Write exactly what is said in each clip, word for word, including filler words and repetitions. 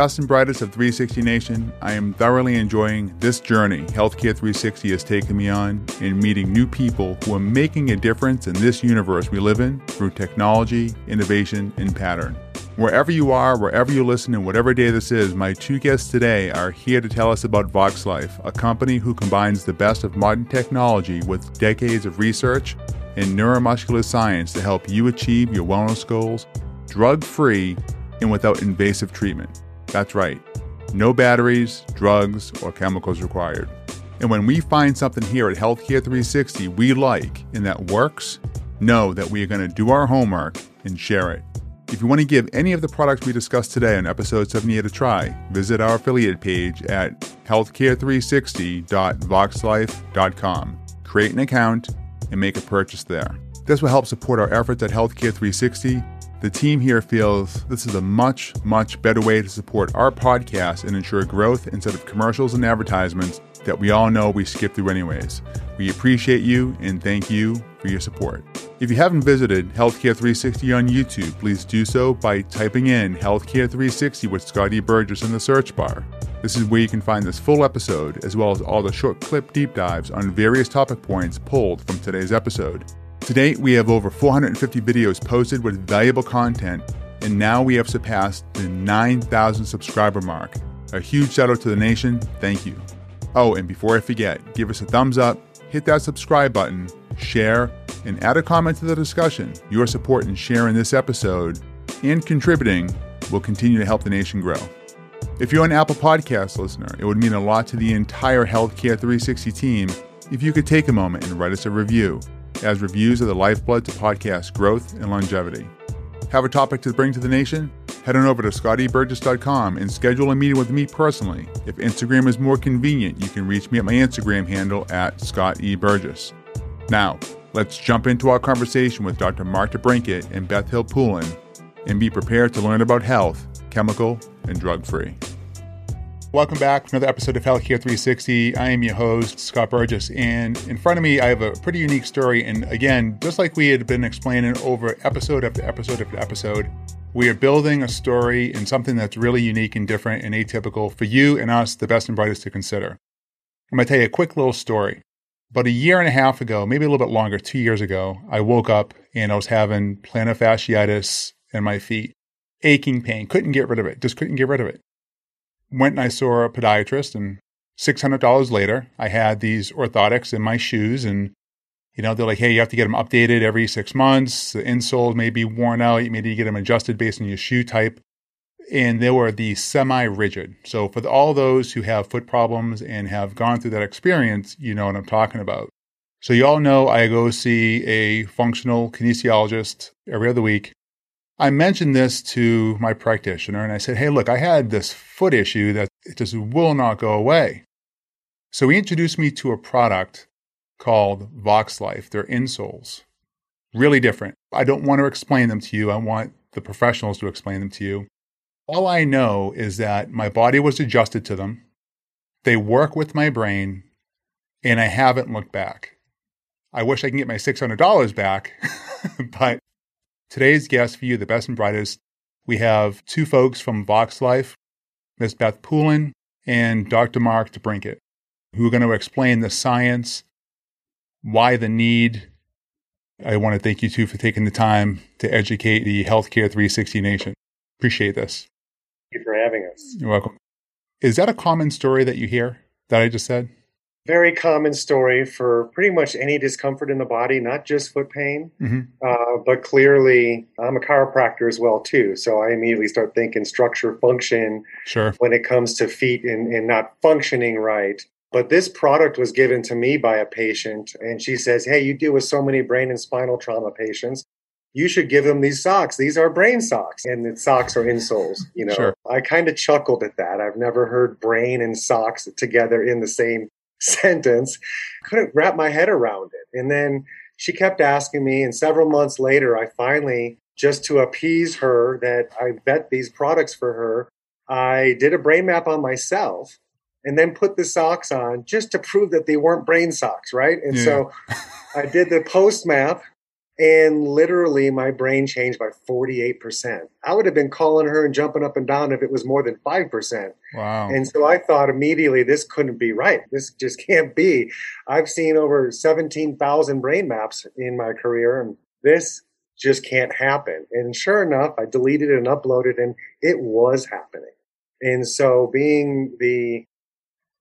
Dawson Brightus of three sixty Nation, I am thoroughly enjoying this journey Healthcare three sixty has taken me on in meeting new people who are making a difference in this universe we live in through technology, innovation, and pattern. Wherever you are, wherever you listen, and whatever day this is, my two guests today are here to tell us about Voxx Life, a company who combines the best of modern technology with decades of research in neuromuscular science to help you achieve your wellness goals drug-free and without invasive treatment. That's right, no batteries, drugs, or chemicals required. And when we find something here at Healthcare three sixty we like and that works, know that we are going to do our homework and share it. If you want to give any of the products we discussed today on episode seventy-eight a try, visit our affiliate page at healthcare three sixty dot voxlife dot com. Create an account and make a purchase there. This will help support our efforts at Healthcare three sixty. The team here feels this is a much, much better way to support our podcast and ensure growth instead of commercials and advertisements that we all know we skip through anyways. We appreciate you and thank you for your support. If you haven't visited Healthcare three sixty on YouTube, please do so by typing in Healthcare three sixty with Scotty Burgess in the search bar. This is where you can find this full episode, as well as all the short clip deep dives on various topic points pulled from today's episode. To date, we have over four hundred fifty videos posted with valuable content, and now we have surpassed the nine thousand subscriber mark. A huge shout out to the nation. Thank you. Oh, and before I forget, give us a thumbs up, hit that subscribe button, share, and add a comment to the discussion. Your support in sharing this episode and contributing will continue to help the nation grow. If you're an Apple Podcast listener, it would mean a lot to the entire Healthcare three sixty team if you could take a moment and write us a review, as reviews are the lifeblood to podcast growth and longevity. Have a topic to bring to the nation? Head on over to scotty burgess dot com and schedule a meeting with me personally. If Instagram is more convenient, you can reach me at my Instagram handle at Scott E. Burgess. Now, let's jump into our conversation with Doctor Mark DeBrinkett and Beth Hill-Poulin and be prepared to learn about health, chemical, and drug-free. Welcome back to another episode of Healthcare three sixty. I am your host, Scott Burgess, and in front of me, I have a pretty unique story. And again, just like we had been explaining over episode after episode after episode, we are building a story and something that's really unique and different and atypical for you and us, the best and brightest, to consider. I'm going to tell you a quick little story. About a year and a half ago, maybe a little bit longer, two years ago, I woke up and I was having plantar fasciitis in my feet, aching pain, couldn't get rid of it, just couldn't get rid of it. Went and I saw a podiatrist, and six hundred dollars later, I had these orthotics in my shoes, and you know, they're like, hey, you have to get them updated every six months. The insoles may be worn out. You may need to get them adjusted based on your shoe type. And they were the semi-rigid. So for the, all those who have foot problems and have gone through that experience, you know what I'm talking about. So you all know I go see a functional kinesiologist every other week. I mentioned this to my practitioner, and I said, hey, look, I had this foot issue that it just will not go away. So he introduced me to a product called Voxx Life. They're insoles. Really different. I don't want to explain them to you. I want the professionals to explain them to you. All I know is that my body was adjusted to them. They work with my brain, and I haven't looked back. I wish I can get my six hundred dollars back, but today's guest for you, the best and brightest, we have two folks from Voxx Life, Miz Beth Poulin and Doctor Mark DeBrinkett, who are going to explain the science, why the need. I want to thank you two for taking the time to educate the Healthcare three sixty Nation. Appreciate this. Thank you for having us. You're welcome. Is that a common story that you hear that I just said? Very common story for pretty much any discomfort in the body, not just foot pain, mm-hmm. uh, but clearly I'm a chiropractor as well too. So I immediately start thinking structure, function, sure, when it comes to feet and, and not functioning right. But this product was given to me by a patient, and she says, hey, you deal with so many brain and spinal trauma patients. You should give them these socks. These are brain socks, and the socks are insoles. You know, sure. I kind of chuckled at that. I've never heard brain and socks together in the same sentence. Couldn't wrap my head around it. And then she kept asking me, and several months later, I finally, just to appease her that I vet these products for her, I did a brain map on myself. And then put the socks on just to prove that they weren't brain socks, right? And yeah. So I did the post map, And literally, my brain changed by forty-eight percent. I would have been calling her and jumping up and down if it was more than five percent. Wow. And so I thought immediately, this couldn't be right. This just can't be. I've seen over seventeen thousand brain maps in my career, and this just can't happen. And sure enough, I deleted and uploaded, and it was happening. And so being the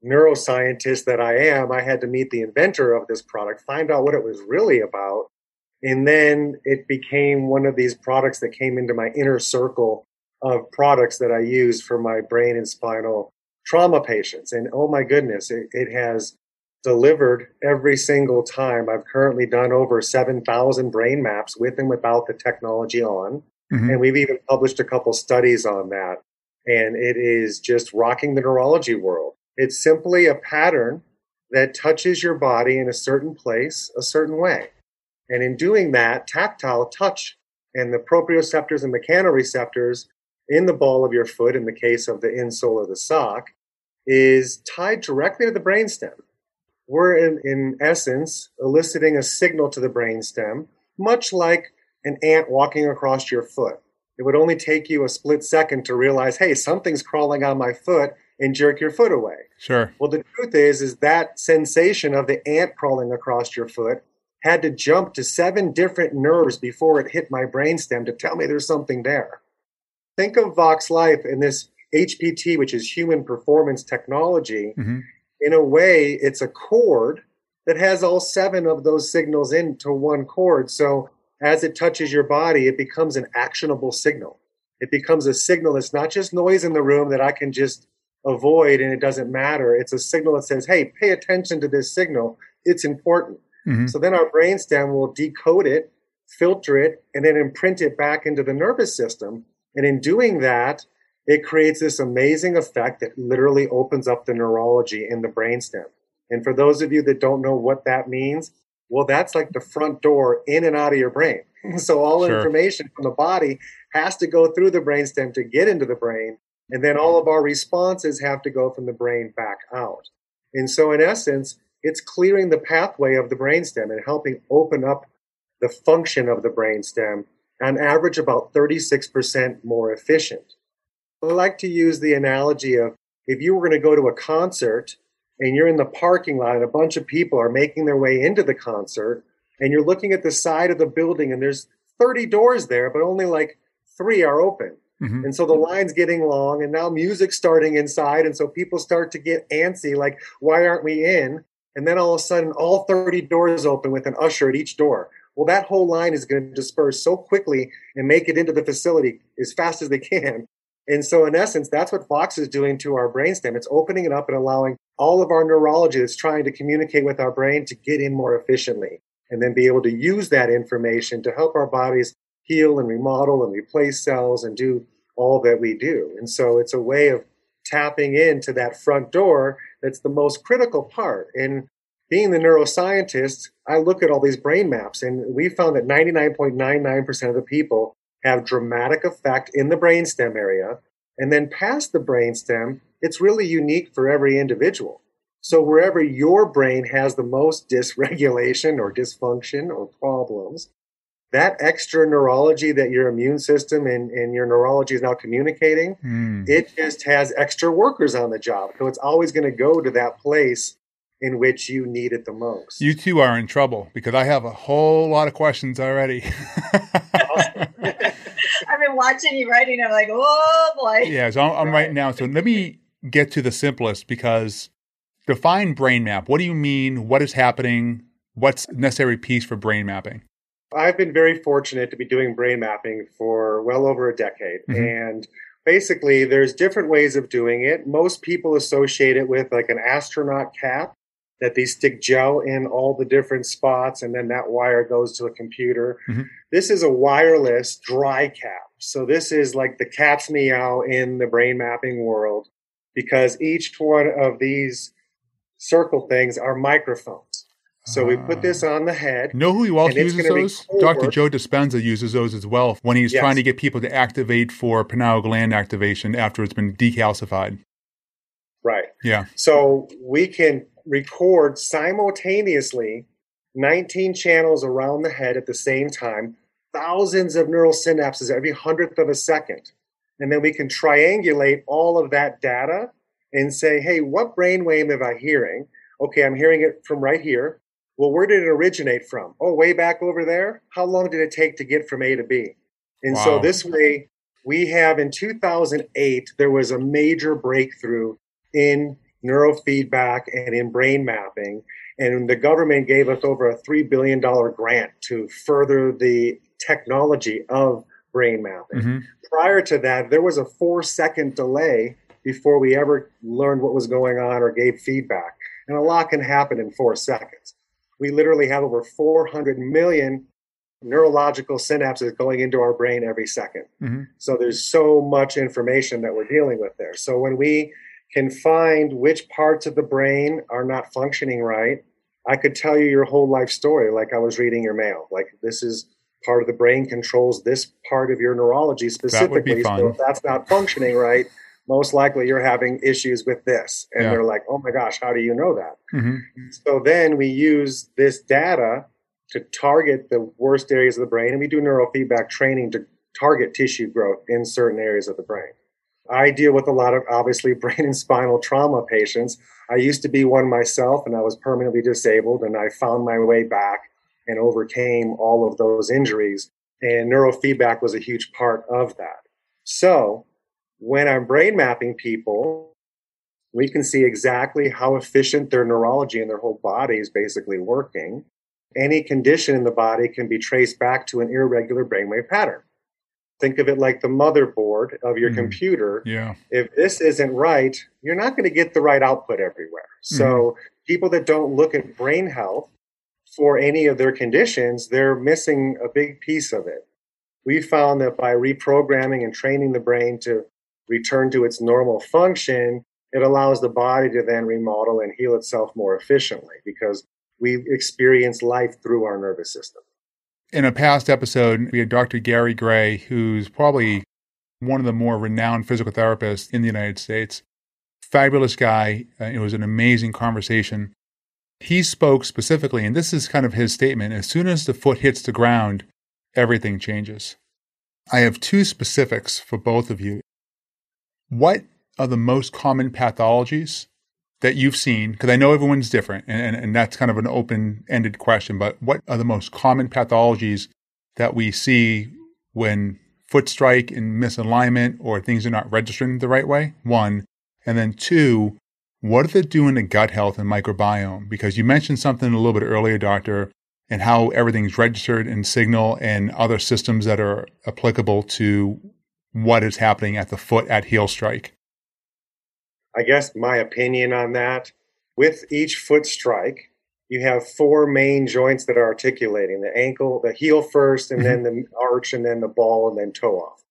neuroscientist that I am, I had to meet the inventor of this product, find out what it was really about. And then it became one of these products that came into my inner circle of products that I use for my brain and spinal trauma patients. And oh my goodness, it, it has delivered every single time. I've currently done over seven thousand brain maps with and without the technology on. Mm-hmm. And we've even published a couple studies on that. And it is just rocking the neurology world. It's simply a pattern that touches your body in a certain place, a certain way. And in doing that, tactile touch and the proprioceptors and mechanoreceptors in the ball of your foot, in the case of the insole of the sock, is tied directly to the brainstem. We're, in, in essence, eliciting a signal to the brainstem, much like an ant walking across your foot. It would only take you a split second to realize, hey, something's crawling on my foot, and jerk your foot away. Sure. Well, the truth is, is that sensation of the ant crawling across your foot had to jump to seven different nerves before it hit my brainstem to tell me there's something there. Think of Voxx Life and this H P T, which is Human Performance Technology. Mm-hmm. In a way, it's a cord that has all seven of those signals into one cord. So as it touches your body, it becomes an actionable signal. It becomes a signal that's not just noise in the room that I can just avoid and it doesn't matter. It's a signal that says, hey, pay attention to this signal. It's important. Mm-hmm. So then our brainstem will decode it, filter it, and then imprint it back into the nervous system. And in doing that, it creates this amazing effect that literally opens up the neurology in the brainstem. And for those of you that don't know what that means, well, that's like the front door in and out of your brain. So all sure. information from the body has to go through the brainstem to get into the brain. And then all of our responses have to go from the brain back out. And so in essence, it's clearing the pathway of the brainstem and helping open up the function of the brainstem, on average about thirty-six percent more efficient. I like to use the analogy of if you were going to go to a concert and you're in the parking lot and a bunch of people are making their way into the concert and you're looking at the side of the building and there's thirty doors there, but only like three are open. Mm-hmm. And so the line's getting long and now music's starting inside. And so people start to get antsy, like, why aren't we in? And then all of a sudden, all thirty doors open with an usher at each door. Well, that whole line is going to disperse so quickly and make it into the facility as fast as they can. And so in essence, that's what Voxx is doing to our brainstem. It's opening it up and allowing all of our neurology that's trying to communicate with our brain to get in more efficiently and then be able to use that information to help our bodies heal and remodel and replace cells and do all that we do. And so it's a way of tapping into that front door that's the most critical part. And being the neuroscientist, I look at all these brain maps, and we found that ninety-nine point nine nine percent of the people have dramatic effect in the brainstem area. And then past the brainstem, it's really unique for every individual. So wherever your brain has the most dysregulation or dysfunction or problems, that extra neurology that your immune system and, and your neurology is now communicating, mm. it just has extra workers on the job. So it's always going to go to that place in which you need it the most. You two are in trouble because I have a whole lot of questions already. I've been watching you writing. I'm like, oh, boy. Yeah, so I'm, I'm writing now. So let me get to the simplest, because define brain map. What do you mean? What is happening? What's a necessary piece for brain mapping? I've been very fortunate to be doing brain mapping for well over a decade. Mm-hmm. And basically, there's different ways of doing it. Most people associate it with like an astronaut cap that they stick gel in all the different spots, and then that wire goes to a computer. Mm-hmm. This is a wireless dry cap. So this is like the cat's meow in the brain mapping world, because each one of these circle things are microphones. So we put this on the head. Know who else uses those? Doctor Joe Dispenza uses those as well when he's yes. trying to get people to activate for pineal gland activation after it's been decalcified. Right. Yeah. So we can record simultaneously nineteen channels around the head at the same time, thousands of neural synapses every hundredth of a second. And then we can triangulate all of that data and say, hey, what brainwave am I hearing? Okay, I'm hearing it from right here. Well, where did it originate from? Oh, way back over there? How long did it take to get from A to B? And wow. So this way, we have in two thousand eight, there was a major breakthrough in neurofeedback and in brain mapping. And the government gave us over a three billion dollars grant to further the technology of brain mapping. Mm-hmm. Prior to that, there was a four-second delay before we ever learned what was going on or gave feedback. And a lot can happen in four seconds. We literally have over four hundred million neurological synapses going into our brain every second. Mm-hmm. So there's so much information that we're dealing with there. So when we can find which parts of the brain are not functioning right, I could tell you your whole life story like I was reading your mail. Like, this is part of the brain controls this part of your neurology specifically. So if that's not functioning right, most likely you're having issues with this. And yeah. They're like, oh my gosh, how do you know that? Mm-hmm. So then we use this data to target the worst areas of the brain. And we do neurofeedback training to target tissue growth in certain areas of the brain. I deal with a lot of, obviously, brain and spinal trauma patients. I used to be one myself, and I was permanently disabled, and I found my way back and overcame all of those injuries. And neurofeedback was a huge part of that. So when I'm brain mapping people, we can see exactly how efficient their neurology and their whole body is basically working. Any condition in the body can be traced back to an irregular brainwave pattern. Think of it like the motherboard of your mm. computer. Yeah. If this isn't right, you're not going to get the right output everywhere. Mm. So people that don't look at brain health for any of their conditions, they're missing a big piece of it. We found that by reprogramming and training the brain to return to its normal function, it allows the body to then remodel and heal itself more efficiently because we experience life through our nervous system. In a past episode, we had Doctor Gary Gray, who's probably one of the more renowned physical therapists in the United States. Fabulous guy. Uh, it was an amazing conversation. He spoke specifically, and this is kind of his statement, as soon as the foot hits the ground, everything changes. I have two specifics for both of you. What are the most common pathologies that you've seen? Because I know everyone's different, and, and, and that's kind of an open-ended question, but what are the most common pathologies that we see when foot strike and misalignment or things are not registering the right way? One. And then two, what are they doing to gut health and microbiome? Because you mentioned something a little bit earlier, doctor, and how everything's registered in signal and other systems that are applicable to what is happening at the foot at heel strike. I guess my opinion on that, with each foot strike, you have four main joints that are articulating: the ankle, the heel first, and then the arch, and then the ball, and then toe off.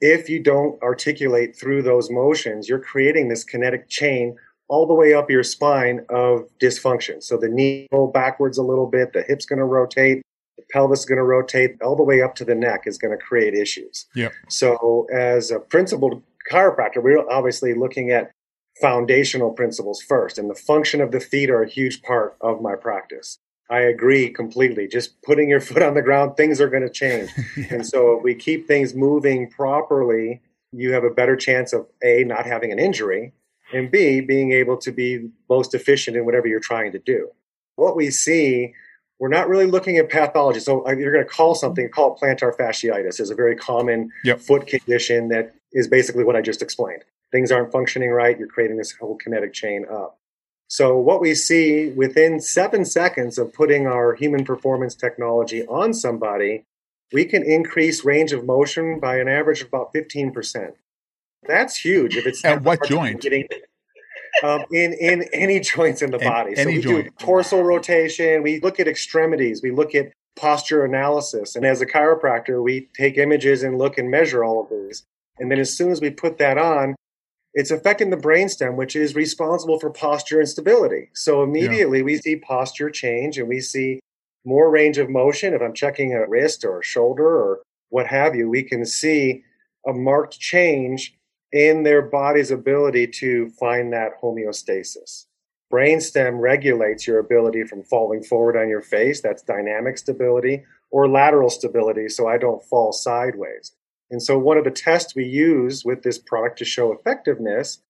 If you don't articulate through those motions, you're creating this kinetic chain all the way up your spine of dysfunction. So the knee go backwards a little bit, the hip's going to rotate, the pelvis is going to rotate, all the way up to the neck is going to create issues. Yep. So as a principled chiropractor, we're obviously looking at foundational principles first, and the function of the feet are a huge part of my practice. I agree completely. Just putting your foot on the ground, things are going to change. Yeah. And so if we keep things moving properly, you have a better chance of A, not having an injury, and B, being able to be most efficient in whatever you're trying to do. What we see, we're not really looking at pathology. So you're going to call something, call it plantar fasciitis, is a very common yep. foot condition that is basically what I just explained. Things aren't functioning right. You're creating this whole kinetic chain up. So what we see within seven seconds of putting our human performance technology on somebody, we can increase range of motion by an average of about fifteen percent. That's huge. If it's at what joint? Getting, um, in, in any joints in the in, body. So we joint. do torso rotation. We look at extremities. We look at posture analysis. And as a chiropractor, we take images and look and measure all of these. And then as soon as we put that on, it's affecting the brainstem, which is responsible for posture and stability. So immediately yeah. we see posture change and we see more range of motion. If I'm checking a wrist or a shoulder or what have you, we can see a marked change in their body's ability to find that homeostasis. Brainstem regulates your ability from falling forward on your face. That's dynamic stability, or lateral stability, so I don't fall sideways. And so one of the tests we use with this product to show effectiveness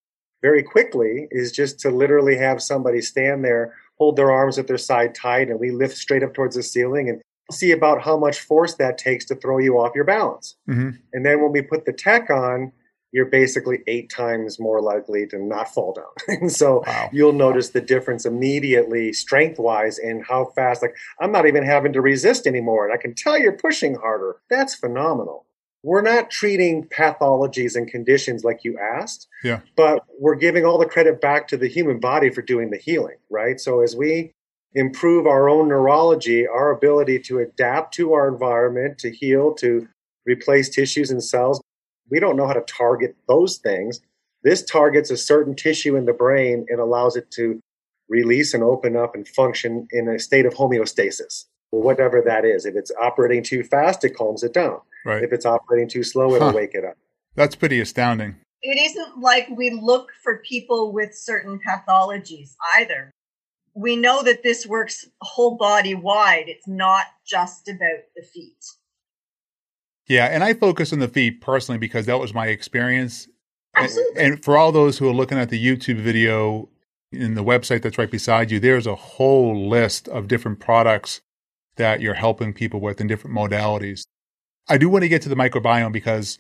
very quickly is just to literally have somebody stand there, hold their arms at their side tight, and we lift straight up towards the ceiling and see about how much force that takes to throw you off your balance. Mm-hmm. And then when we put the tech on, you're basically eight times more likely to not fall down. And so wow. you'll notice the difference immediately strength-wise and how fast, like I'm not even having to resist anymore. And I can tell you're pushing harder. That's phenomenal. We're not treating pathologies and conditions like you asked, yeah. but we're giving all the credit back to the human body for doing the healing, right? So as we improve our own neurology, our ability to adapt to our environment, to heal, to replace tissues and cells, we don't know how to target those things. This targets a certain tissue in the brain and allows it to release and open up and function in a state of homeostasis, whatever that is. If it's operating too fast, it calms it down. Right. If it's operating too slow, it'll huh. wake it up. That's pretty astounding. It isn't like we look for people with certain pathologies either. We know that this works whole body wide. It's not just about the feet. Yeah, and I focus on the feet personally because that was my experience. Absolutely. And for all those who are looking at the YouTube video in the website that's right beside you, there's a whole list of different products that you're helping people with in different modalities. I do want to get to the microbiome because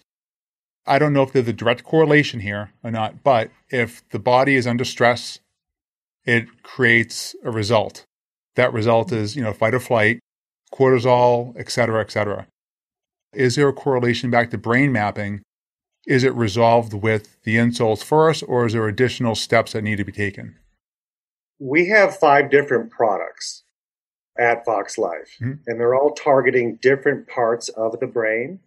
I don't know if there's a direct correlation here or not, but if the body is under stress, it creates a result. That result is, you know, fight or flight, cortisol, et cetera, et cetera. Is there a correlation back to brain mapping? Is it resolved with the insoles first, or is there additional steps that need to be taken? We have five different products at Voxx Life, mm-hmm. and they're all targeting different parts of the brain.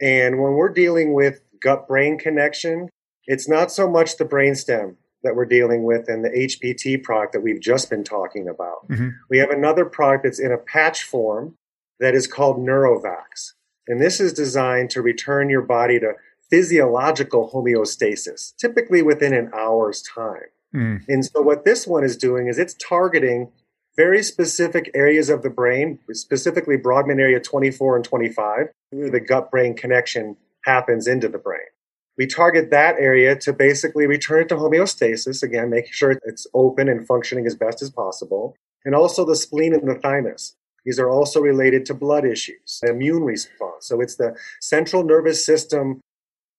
And when we're dealing with gut-brain connection, it's not so much the brainstem that we're dealing with and the H P T product that we've just been talking about. Mm-hmm. We have another product that's in a patch form that is called Neurovax. And this is designed to return your body to physiological homeostasis, typically within an hour's time. Mm. And so what this one is doing is it's targeting very specific areas of the brain, specifically Brodmann area twenty-four and twenty-five, where the gut-brain connection happens into the brain. We target that area to basically return it to homeostasis, again, making sure it's open and functioning as best as possible, and also the spleen and the thymus. These are also related to blood issues, immune response. So it's the central nervous system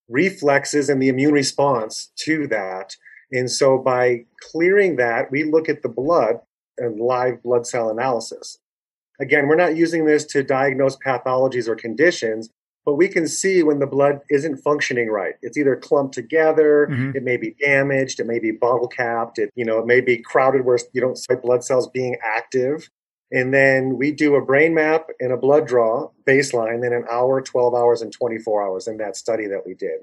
reflexes and the immune response to that. And so by clearing that, we look at the blood and live blood cell analysis. Again, we're not using this to diagnose pathologies or conditions, but we can see when the blood isn't functioning right. It's either clumped together, mm-hmm. it may be damaged, it may be bottle capped, it, you know, it may be crowded where you don't see blood cells being active. And then we do a brain map and a blood draw baseline in an hour, twelve hours, and twenty-four hours in that study that we did.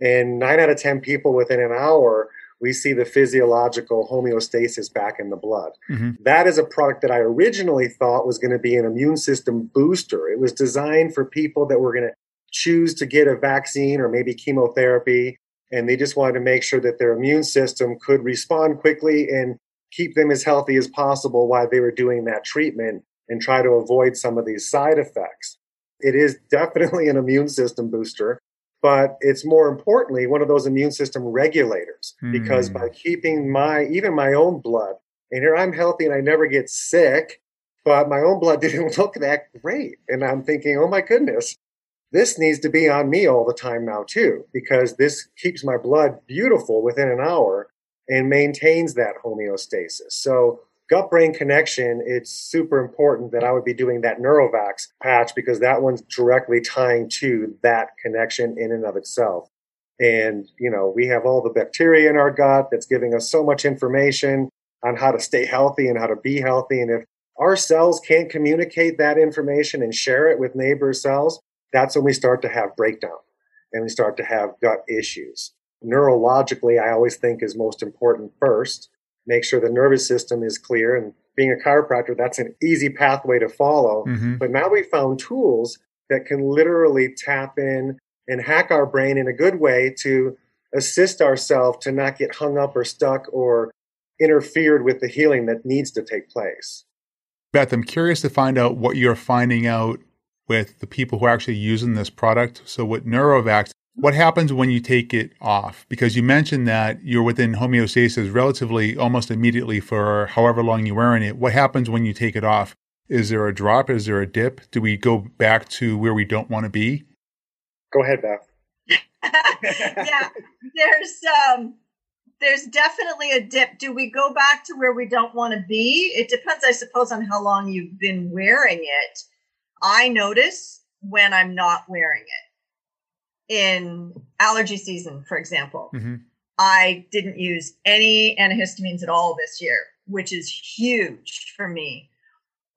And nine out of ten people within an hour, we see the physiological homeostasis back in the blood. Mm-hmm. That is a product that I originally thought was going to be an immune system booster. It was designed for people that were going to choose to get a vaccine or maybe chemotherapy, and they just wanted to make sure that their immune system could respond quickly and keep them as healthy as possible while they were doing that treatment and try to avoid some of these side effects. It is definitely an immune system booster, but it's more importantly, one of those immune system regulators, mm. because by keeping my, even my own blood, and here I'm healthy and I never get sick, but my own blood didn't look that great. And I'm thinking, oh my goodness, this needs to be on me all the time now too, because this keeps my blood beautiful within an hour and maintains that homeostasis. So gut-brain connection, it's super important that I would be doing that Neurovax patch because that one's directly tying to that connection in and of itself. And, you know, we have all the bacteria in our gut that's giving us so much information on how to stay healthy and how to be healthy. And if our cells can't communicate that information and share it with neighbor cells, that's when we start to have breakdown and we start to have gut issues. Neurologically, I always think is most important first. Make sure the nervous system is clear. And being a chiropractor, that's an easy pathway to follow. Mm-hmm. But now we found tools that can literally tap in and hack our brain in a good way to assist ourselves to not get hung up or stuck or interfered with the healing that needs to take place. Beth, I'm curious to find out what you're finding out with the people who are actually using this product. So with Neurovax, what happens when you take it off? Because you mentioned that you're within homeostasis relatively almost immediately for however long you were in it. What happens when you take it off? Is there a drop? Is there a dip? Do we go back to where we don't want to be? Go ahead, Beth. Yeah, there's um, there's definitely a dip. Do we go back to where we don't want to be? It depends, I suppose, on how long you've been wearing it. I notice when I'm not wearing it. In allergy season, for example, mm-hmm. I didn't use any antihistamines at all this year, which is huge for me.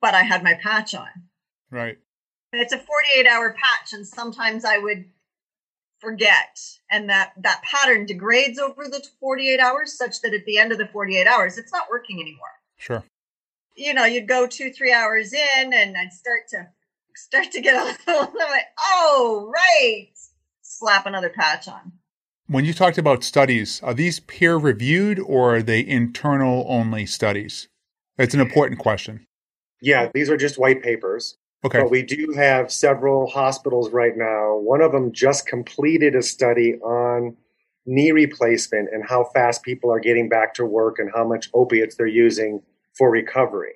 But I had my patch on. Right. It's a forty-eight hour patch, and sometimes I would forget, and that that pattern degrades over the forty-eight hours, such that at the end of the forty-eight hours, it's not working anymore. Sure. You know, you'd go two, three hours in, and I'd start to start to get a little. I'm like, oh, right, slap another patch on. When you talked about studies, are these peer reviewed or are they internal only studies? That's an important question. Yeah, these are just white papers. Okay. But we do have several hospitals right now. One of them just completed a study on knee replacement and how fast people are getting back to work and how much opiates they're using for recovery.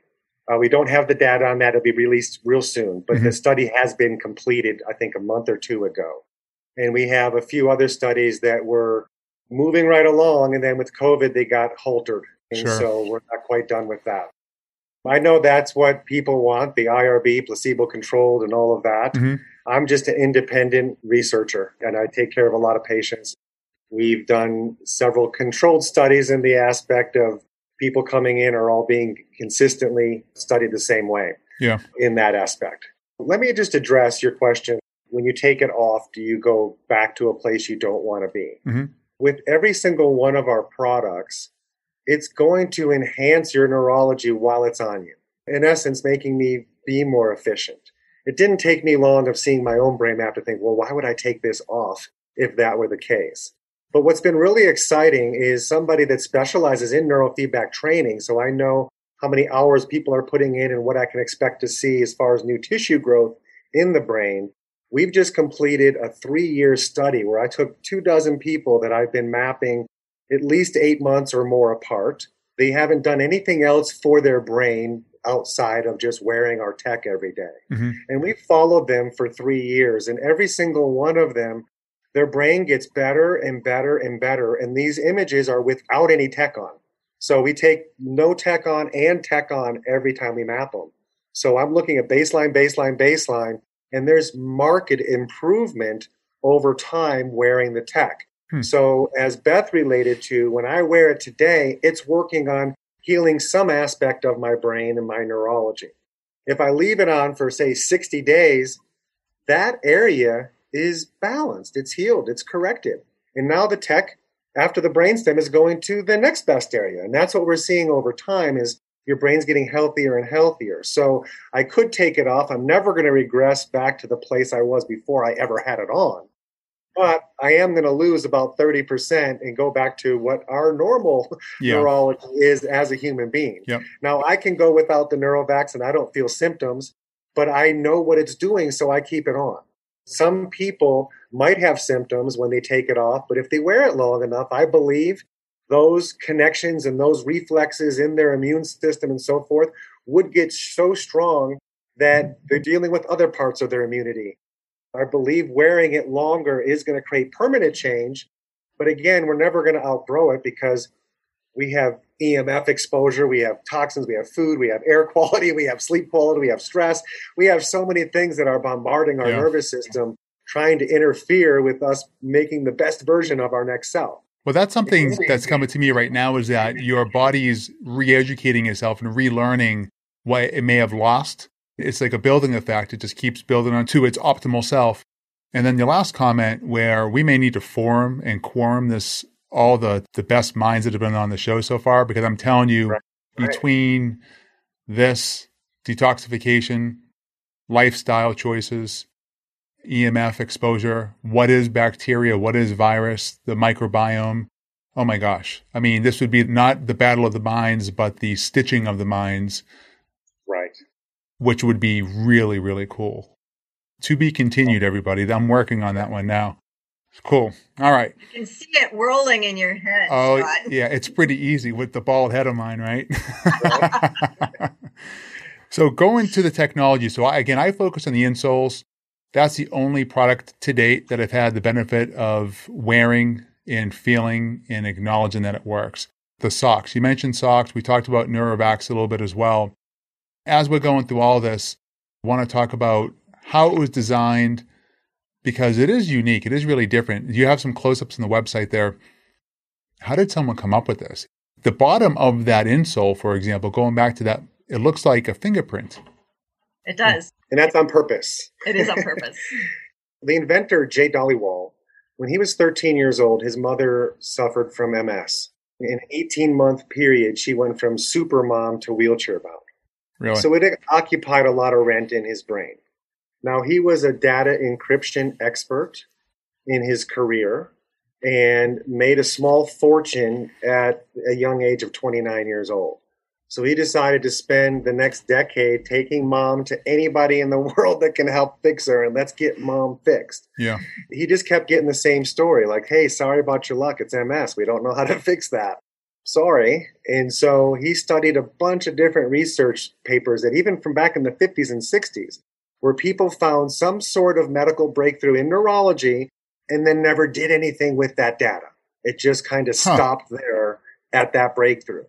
Uh, we don't have the data on that. It'll be released real soon. But mm-hmm. the study has been completed, I think, a month or two ago. And we have a few other studies that were moving right along. And then with COVID, they got halted. And sure. So we're not quite done with that. I know that's what people want, the I R B, placebo-controlled and all of that. Mm-hmm. I'm just an independent researcher, and I take care of a lot of patients. We've done several controlled studies in the aspect of people coming in are all being consistently studied the same way yeah. in that aspect. Let me just address your question. When you take it off, do you go back to a place you don't want to be? Mm-hmm. With every single one of our products, it's going to enhance your neurology while it's on you, in essence, making me be more efficient. It didn't take me long of seeing my own brain map to think, well, why would I take this off if that were the case? But what's been really exciting is somebody that specializes in neurofeedback training. So I know how many hours people are putting in and what I can expect to see as far as new tissue growth in the brain. We've just completed a three-year study where I took two dozen people that I've been mapping at least eight months or more apart. They haven't done anything else for their brain outside of just wearing our tech every day. Mm-hmm. And we followed them for three years. And every single one of them, their brain gets better and better and better. And these images are without any tech on. So we take no tech on and tech on every time we map them. So I'm looking at baseline, baseline, baseline. And there's marked improvement over time wearing the tech. Hmm. So as Beth related to, when I wear it today, it's working on healing some aspect of my brain and my neurology. If I leave it on for, say, sixty days, that area is balanced. It's healed. It's corrected. And now the tech after the brainstem is going to the next best area. And that's what we're seeing over time is your brain's getting healthier and healthier. So I could take it off. I'm never going to regress back to the place I was before I ever had it on. But I am going to lose about thirty percent and go back to what our normal yeah. neurology is as a human being. Yep. Now, I can go without the Neurovax and I don't feel symptoms, but I know what it's doing, so I keep it on. Some people might have symptoms when they take it off, but if they wear it long enough, I believe those connections and those reflexes in their immune system and so forth would get so strong that they're dealing with other parts of their immunity. I believe wearing it longer is going to create permanent change. But again, we're never going to outgrow it because we have E M F exposure, we have toxins, we have food, we have air quality, we have sleep quality, we have stress. We have so many things that are bombarding our yeah. nervous system, trying to interfere with us making the best version of our next self. Well, that's something that's coming to me right now is that your body is re-educating itself and relearning what it may have lost. It's like a building effect. It just keeps building onto its optimal self. And then your last comment where we may need to form and quorum this, all the, the best minds that have been on the show so far, because I'm telling you, right. between right. this detoxification, lifestyle choices, E M F exposure, what is bacteria, what is virus, the microbiome, oh my gosh. I mean, this would be not the battle of the minds, but the stitching of the minds. Right. Which would be really, really cool. To be continued, everybody. I'm working on that one now. Cool. All right. You can see it rolling in your head. Oh, Scott. Yeah. It's pretty easy with the bald head of mine, right? So going to the technology. So I, again, I focus on the insoles. That's the only product to date that I've had the benefit of wearing and feeling and acknowledging that it works. The socks. You mentioned socks. We talked about Neurovax a little bit as well. As we're going through all this, I want to talk about how it was designed, because it is unique. It is really different. You have some close-ups on the website there. How did someone come up with this? The bottom of that insole, for example, going back to that, it looks like a fingerprint. It does. And that's on purpose. It is on purpose. The inventor, Jay Dollywall, when he was thirteen years old, his mother suffered from M S. In an eighteen-month period, she went from super mom to wheelchair bound. Really? So it occupied a lot of rent in his brain. Now, he was a data encryption expert in his career and made a small fortune at a young age of twenty-nine years old. So he decided to spend the next decade taking mom to anybody in the world that can help fix her, and let's get mom fixed. Yeah. He just kept getting the same story, like, hey, sorry about your luck. It's M S. We don't know how to fix that. Sorry. And so he studied a bunch of different research papers that even from back in the fifties and sixties, where people found some sort of medical breakthrough in neurology and then never did anything with that data. It just kind of huh. stopped there at that breakthrough.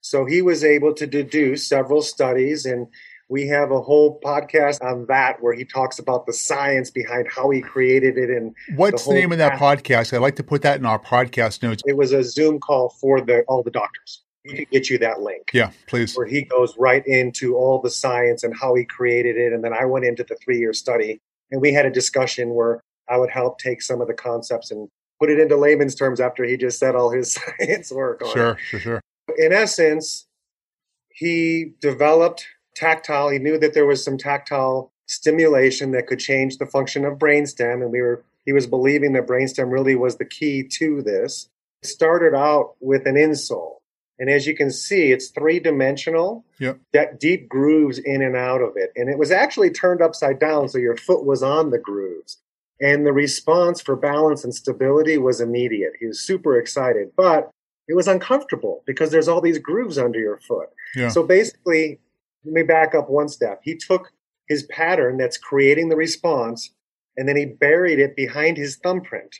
So he was able to deduce several studies, and we have a whole podcast on that where he talks about the science behind how he created it. And what's the, the name of that podcast? I'd like to put that in our podcast notes. It was a Zoom call for the, all the doctors. We could get you that link. Yeah, please. Where he goes right into all the science and how he created it. And then I went into the three-year study, and we had a discussion where I would help take some of the concepts and put it into layman's terms after he just said all his science work on Sure, it. sure, sure. In essence, he developed tactile. He knew that there was some tactile stimulation that could change the function of brainstem. And we were he was believing that brainstem really was the key to this. It started out with an insole. And as you can see, it's three-dimensional, yep. that deep grooves in and out of it. And it was actually turned upside down, so your foot was on the grooves. And the response for balance and stability was immediate. He was super excited, but it was uncomfortable because there's all these grooves under your foot. Yeah. So basically, let me back up one step. He took his pattern that's creating the response, and then he buried it behind his thumbprint.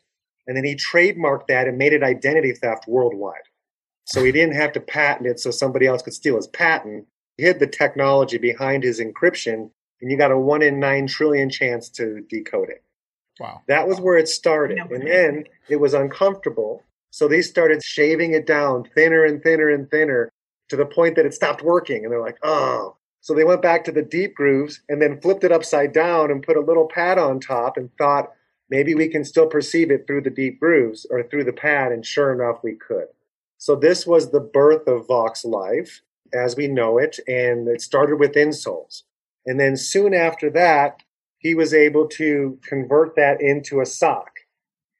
And then he trademarked that and made it identity theft worldwide. So he didn't have to patent it so somebody else could steal his patent. He hid the technology behind his encryption, and you got a one in nine trillion chance to decode it. Wow. That was where it started. No, and then it was uncomfortable. So they started shaving it down thinner and thinner and thinner to the point that it stopped working. And they're like, oh. So they went back to the deep grooves and then flipped it upside down and put a little pad on top and thought, maybe we can still perceive it through the deep grooves or through the pad. And sure enough, we could. So this was the birth of Voxx Life as we know it, and it started with insoles. And then soon after that, he was able to convert that into a sock.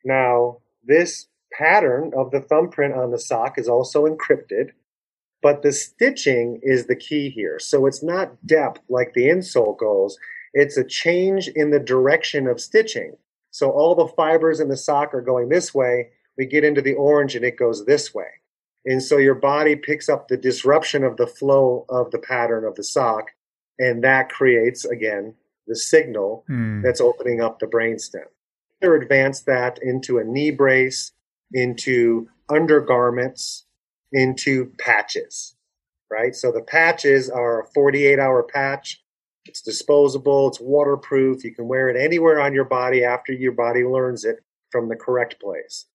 Now, this pattern of the thumbprint on the sock is also encrypted, but the stitching is the key here. So it's not depth like the insole goes. It's a change in the direction of stitching. So all the fibers in the sock are going this way. We get into the orange, and it goes this way. And so your body picks up the disruption of the flow of the pattern of the sock, and that creates, again, the signal mm. that's opening up the brainstem. They advanced that into a knee brace, into undergarments, into patches, right? So the patches are a forty-eight hour patch. It's disposable. It's waterproof. You can wear it anywhere on your body after your body learns it from the correct place.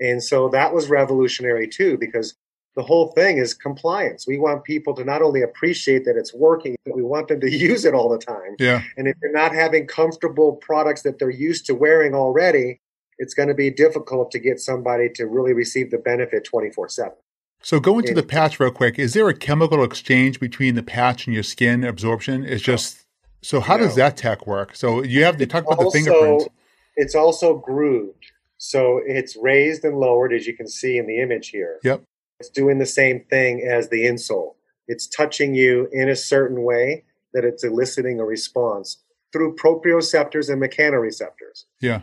And so that was revolutionary, too, because the whole thing is compliance. We want people to not only appreciate that it's working, but we want them to use it all the time. Yeah. And if you're not having comfortable products that they're used to wearing already, it's going to be difficult to get somebody to really receive the benefit twenty-four seven. So going to the patch real quick, is there a chemical exchange between the patch and your skin absorption? It's just – so how no. does that tech work? So you have to talk about also, the fingerprint. It's also grooved. So it's raised and lowered, as you can see in the image here. Yep. It's doing the same thing as the insole. It's touching you in a certain way that it's eliciting a response through proprioceptors and mechanoreceptors. Yeah.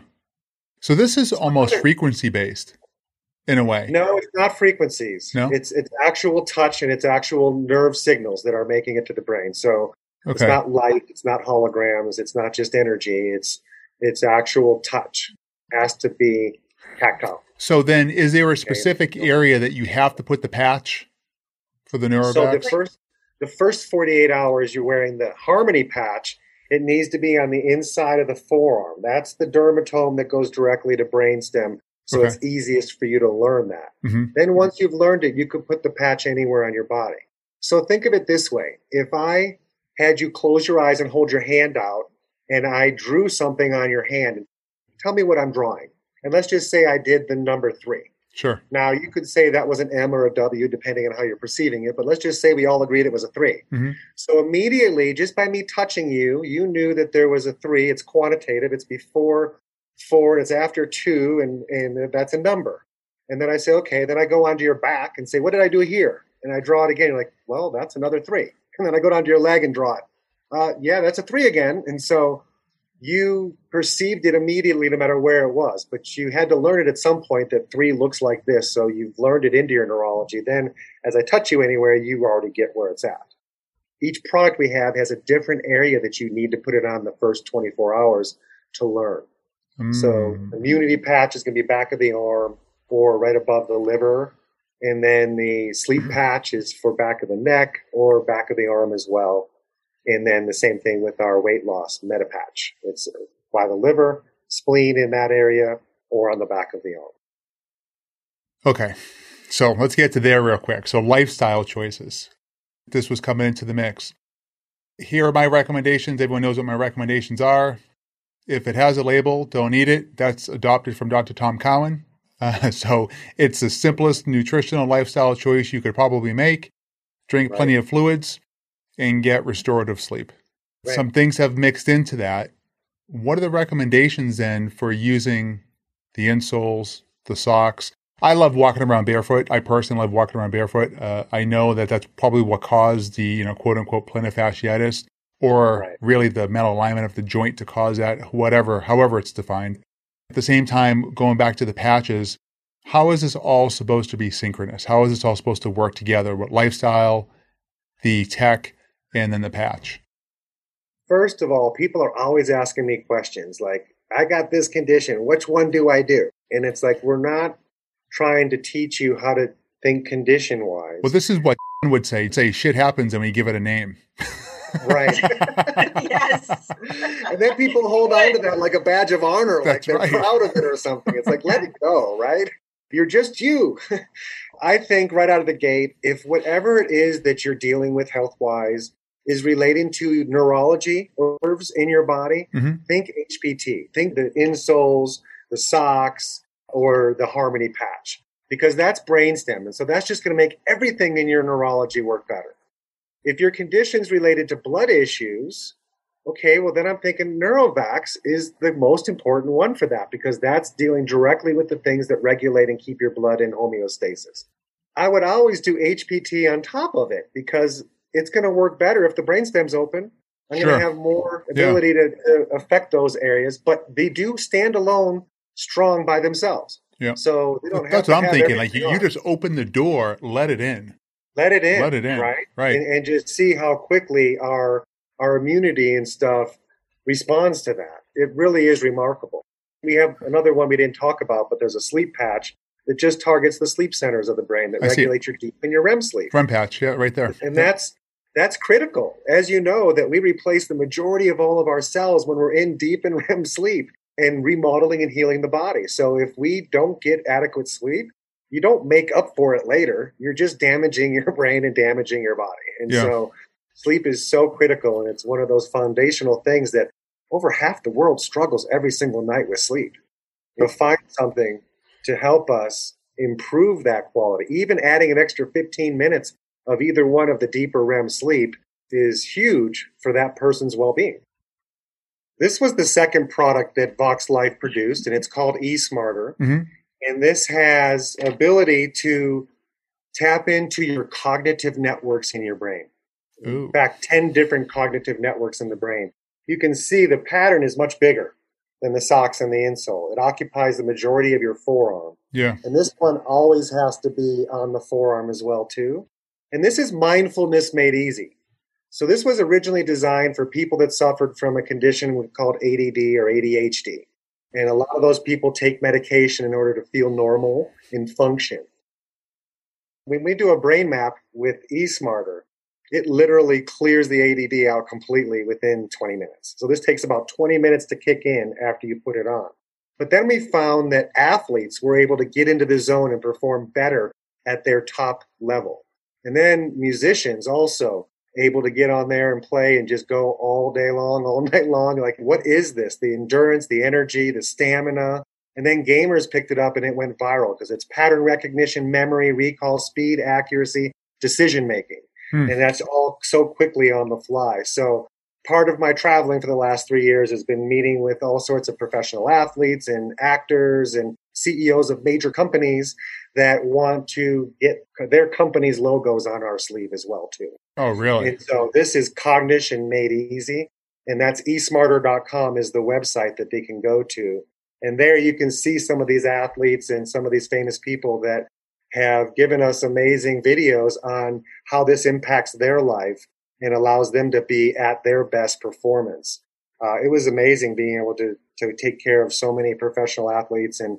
So this is almost frequency-based in a way. No, it's not frequencies. No? It's it's actual touch and it's actual nerve signals that are making it to the brain. So okay. It's not light. It's not holograms. It's not just energy. It's it's actual touch. It has to be tactile. So then is there a specific okay. area that you have to put the patch for the Neurovax? So the first, the first forty-eight hours you're wearing the Harmony patch, it needs to be on the inside of the forearm. That's the dermatome that goes directly to brainstem. So okay. it's easiest for you to learn that. Mm-hmm. Then once you've learned it, you can put the patch anywhere on your body. So think of it this way. If I had you close your eyes and hold your hand out and I drew something on your hand, tell me what I'm drawing. And let's just say I did the number three. Sure. Now, you could say that was an M or a W, depending on how you're perceiving it. But let's just say we all agreed it was a three. Mm-hmm. So immediately, just by me touching you, you knew that there was a three. It's quantitative. It's before four. It's after two. And, and that's a number. And then I say, okay. Then I go onto your back and say, what did I do here? And I draw it again. You're like, well, that's another three. And then I go down to your leg and draw it. Uh, yeah, that's a three again. And so you perceived it immediately no matter where it was, but you had to learn it at some point that three looks like this. So you've learned it into your neurology. Then as I touch you anywhere, you already get where it's at. Each product we have has a different area that you need to put it on the first twenty-four hours to learn. Mm. So immunity patch is going to be back of the arm or right above the liver. And then the sleep patch is for back of the neck or back of the arm as well. And then the same thing with our weight loss MetaPatch. It's by the liver, spleen in that area, or on the back of the arm. Okay. So let's get to there real quick. So lifestyle choices. This was coming into the mix. Here are my recommendations. Everyone knows what my recommendations are. If it has a label, don't eat it. That's adopted from Doctor Tom Cowan. Uh, so it's the simplest nutritional lifestyle choice you could probably make. Drink right. plenty of fluids. And get restorative sleep. Right. Some things have mixed into that. What are the recommendations then for using the insoles, the socks? I love walking around barefoot. I personally love walking around barefoot. Uh, I know that that's probably what caused the, you know, quote unquote plantar fasciitis, or right. really the malalignment of the joint to cause that, whatever, however it's defined. At the same time, going back to the patches, how is this all supposed to be synchronous? How is this all supposed to work together? What lifestyle, the tech, and then the patch? First of all, people are always asking me questions like, I got this condition, which one do I do? And it's like, we're not trying to teach you how to think condition-wise. Well, this is what would say. He'd say shit happens and we give it a name. Right. Yes. And then people hold on to that like a badge of honor, That's like they're right. proud of it or something. It's like, let it go, right? You're just you. I think right out of the gate, if whatever it is that you're dealing with health-wise is relating to neurology or nerves in your body, mm-hmm. think H P T. Think the insoles, the socks, or the Harmony patch, because that's brainstem. And so that's just going to make everything in your neurology work better. If your condition's related to blood issues, okay, well, then I'm thinking Neurovax is the most important one for that, because that's dealing directly with the things that regulate and keep your blood in homeostasis. I would always do H P T on top of it, because it's going to work better if the brainstem's open. I'm sure. going to have more ability yeah. to, to affect those areas, but they do stand alone strong by themselves. Yeah. So they don't have That's to what I'm thinking. Like you, you just open the door, let it in. Let it in. Let it in. Right. Right. And, and just see how quickly our our immunity and stuff responds to that. It really is remarkable. We have another one we didn't talk about, but there's a sleep patch that just targets the sleep centers of the brain that I regulate your deep and your R E M sleep. R E M patch, yeah, right there. And yeah. that's that's critical. As you know, that we replace the majority of all of our cells when we're in deep and R E M sleep and remodeling and healing the body. So if we don't get adequate sleep, you don't make up for it later. You're just damaging your brain and damaging your body. And yeah. so sleep is so critical, and it's one of those foundational things that over half the world struggles every single night with sleep. You'll find something to help us improve that quality. Even adding an extra fifteen minutes of either one of the deeper R E M sleep is huge for that person's well-being. This was the second product that Voxx Life produced, and it's called eSmarter. Mm-hmm. And this has ability to tap into your cognitive networks in your brain. Ooh. In fact, ten different cognitive networks in the brain. You can see the pattern is much bigger than the socks and the insole. It occupies the majority of your forearm. Yeah. And this one always has to be on the forearm as well, too. And this is mindfulness made easy. So this was originally designed for people that suffered from a condition called A D D or A D H D. And a lot of those people take medication in order to feel normal and function. When we do a brain map with eSmarter, it literally clears the A D D out completely within twenty minutes. So this takes about twenty minutes to kick in after you put it on. But then we found that athletes were able to get into the zone and perform better at their top level. And then musicians also able to get on there and play and just go all day long, all night long. Like, what is this? The endurance, the energy, the stamina. And then gamers picked it up and it went viral because it's pattern recognition, memory, recall, speed, accuracy, decision making. Hmm. And that's all so quickly on the fly. So part of my traveling for the last three years has been meeting with all sorts of professional athletes and actors and C E Os of major companies that want to get their company's logos on our sleeve as well, too. Oh, really? And so this is cognition made easy. And that's e smarter dot com is the website that they can go to. And there you can see some of these athletes and some of these famous people that have given us amazing videos on how this impacts their life and allows them to be at their best performance. Uh, it was amazing being able to, to take care of so many professional athletes and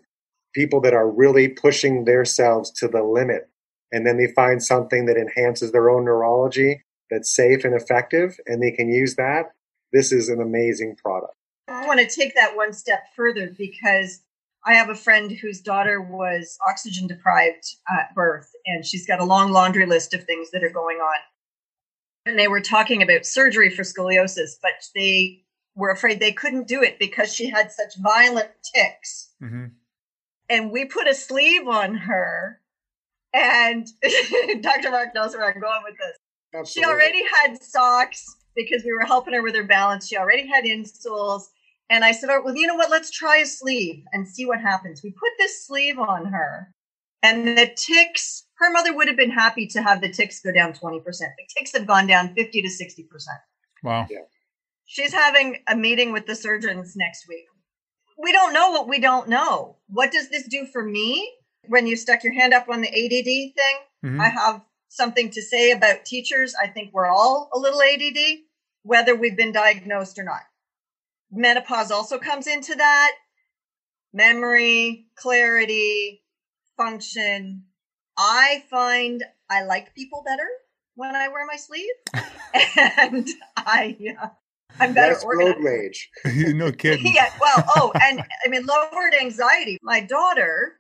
people that are really pushing themselves to the limit. And then they find something that enhances their own neurology that's safe and effective, and they can use that. This is an amazing product. I want to take that one step further because I have a friend whose daughter was oxygen deprived at birth, and she's got a long laundry list of things that are going on. And they were talking about surgery for scoliosis, but they were afraid they couldn't do it because she had such violent tics. Mm-hmm. And we put a sleeve on her, and Doctor Mark knows where I'm going with this. Absolutely. She already had socks because we were helping her with her balance. She already had insoles. And I said, oh, well, you know what? Let's try a sleeve and see what happens. We put this sleeve on her and the tics, her mother would have been happy to have the tics go down twenty percent. The tics have gone down fifty to sixty percent. Wow. Yeah. She's having a meeting with the surgeons next week. We don't know what we don't know. What does this do for me? When you stuck your hand up on the A D D thing, mm-hmm. I have something to say about teachers. I think we're all a little A D D, whether we've been diagnosed or not. Menopause also comes into that. Memory, clarity, function. I find I like people better when I wear my sleeve. and I, uh, I'm better That's organized. Road rage. No kidding. Yeah, well, oh, and I mean, lowered anxiety. My daughter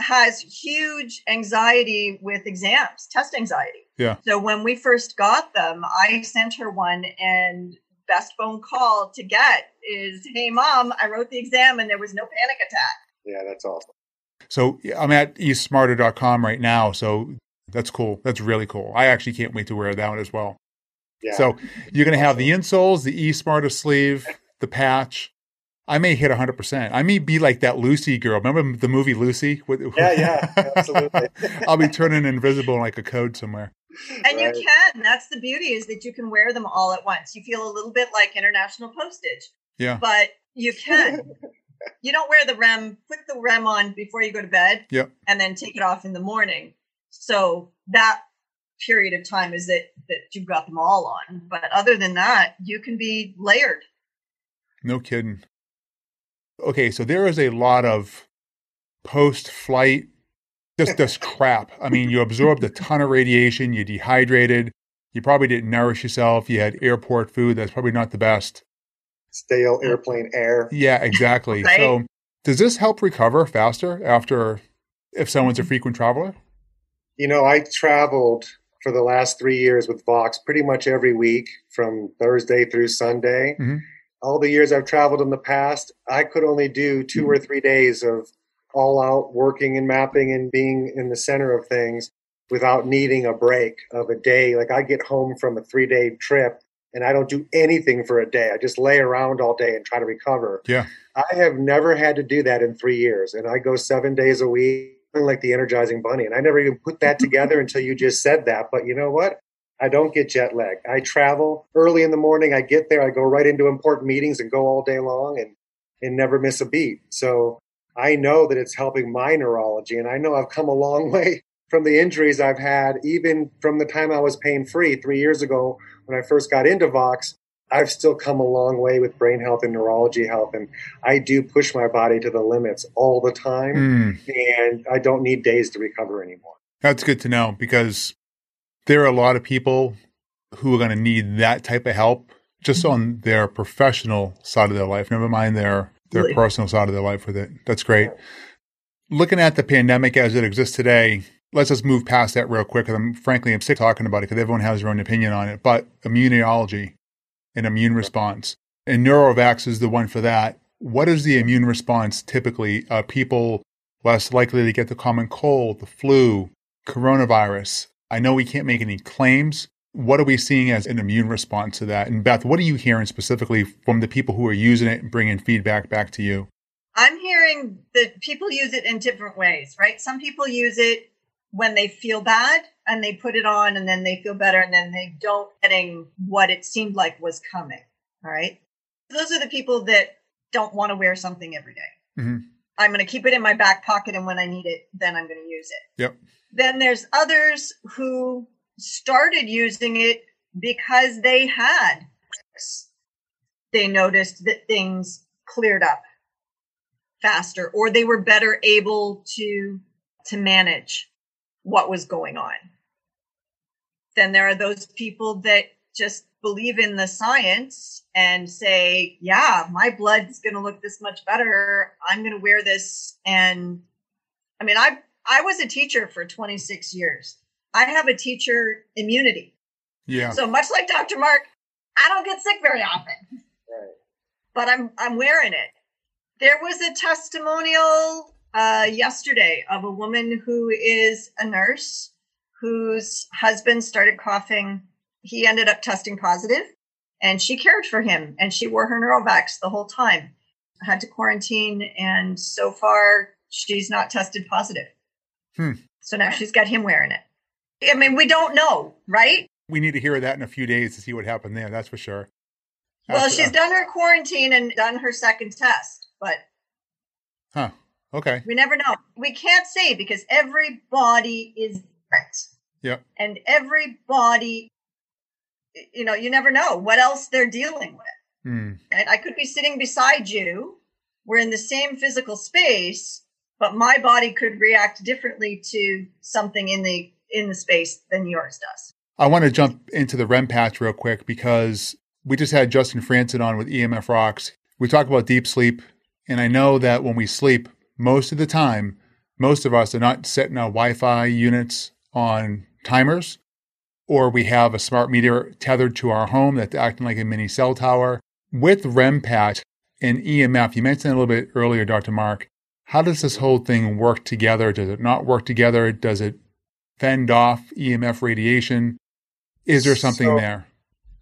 has huge anxiety with exams, test anxiety. Yeah. So when we first got them, I sent her one, and best phone call to get is, hey, Mom, I wrote the exam and there was no panic attack. Yeah, that's awesome. So I'm at e smarter dot com right now. So that's cool. That's really cool. I actually can't wait to wear that one as well. Yeah. So you're going to have the insoles, the eSmarter sleeve, the patch. I may hit one hundred percent. I may be like that Lucy girl. Remember the movie Lucy? Yeah, yeah, absolutely. I'll be turning invisible in like a code somewhere. And right. You can. That's the beauty, is that you can wear them all at once. You feel a little bit like international postage. Yeah. But you can. You don't wear the R E M. Put the R E M on before you go to bed. Yep. And then take it off in the morning. So that period of time is that, that you've got them all on. But other than that, you can be layered. No kidding. Okay, so there is a lot of post-flight Just this crap. I mean, you absorbed a ton of radiation, you dehydrated, you probably didn't nourish yourself, you had airport food that's probably not the best. Stale airplane air. Yeah, exactly. Right? So does this help recover faster after, if someone's a frequent traveler? You know, I traveled for the last three years with Voxx pretty much every week from Thursday through Sunday. Mm-hmm. All the years I've traveled in the past, I could only do two mm-hmm. or three days of all out working and mapping and being in the center of things without needing a break of a day. Like I get home from a three day trip and I don't do anything for a day. I just lay around all day and try to recover. Yeah. I have never had to do that in three years. And I go seven days a week, like the Energizing Bunny. And I never even put that together until you just said that. But you know what? I don't get jet lag. I travel early in the morning. I get there. I go right into important meetings and go all day long and, and never miss a beat. So I know that it's helping my neurology. And I know I've come a long way from the injuries I've had, even from the time I was pain-free three years ago when I first got into Voxx. I've still come a long way with brain health and neurology health. And I do push my body to the limits all the time. Mm. And I don't need days to recover anymore. That's good to know, because there are a lot of people who are going to need that type of help just on their professional side of their life, never mind their, their really? personal side of their life with it. That's great. Yeah. Looking at the pandemic as it exists today, let's just move past that real quick. I'm, frankly, I'm sick of talking about it because everyone has their own opinion on it. But immunology and immune response, and Neurovax is the one for that. What is the immune response typically? Are people less likely to get the common cold, the flu, coronavirus? I know we can't make any claims. What are we seeing as an immune response to that? And Beth, what are you hearing specifically from the people who are using it and bringing feedback back to you? I'm hearing that people use it in different ways, right? Some people use it when they feel bad and they put it on and then they feel better and then they don't getting what it seemed like was coming, all right? Those are the people that don't want to wear something every day. Mm-hmm. I'm going to keep it in my back pocket, and when I need it, then I'm going to use it. Yep. Then there's others who started using it because they had, they noticed that things cleared up faster, or they were better able to, to manage what was going on. Then there are those people that just believe in the science and say, yeah, my blood's going to look this much better. I'm going to wear this. And I mean, I've, I was a teacher for twenty-six years. I have a teacher immunity. Yeah. So much like Doctor Mark, I don't get sick very often. Right. But I'm I'm wearing it. There was a testimonial uh, yesterday of a woman who is a nurse whose husband started coughing. He ended up testing positive, and she cared for him, and she wore her Neurovax the whole time. Had to quarantine, and so far she's not tested positive. Hmm. So now she's got him wearing it. I mean, we don't know, right? We need to hear that in a few days to see what happened there. That's for sure. That's, well, she's uh, done her quarantine and done her second test, but. Huh. Okay. We never know. We can't say because every body is different. Yeah. And every body, you know, you never know what else they're dealing with. Hmm. And I could be sitting beside you. We're in the same physical space, but my body could react differently to something in the in the space than yours does. I want to jump into the R E M patch real quick because we just had Justin Franson on with E M F Rocks. We talk about deep sleep, and I know that when we sleep, most of the time, most of us are not setting our Wi-Fi units on timers, or we have a smart meter tethered to our home that's acting like a mini cell tower. With R E M patch and E M F, you mentioned a little bit earlier, Doctor Mark, how does this whole thing work together? Does it not work together? Does it fend off E M F radiation? Is there something so, there?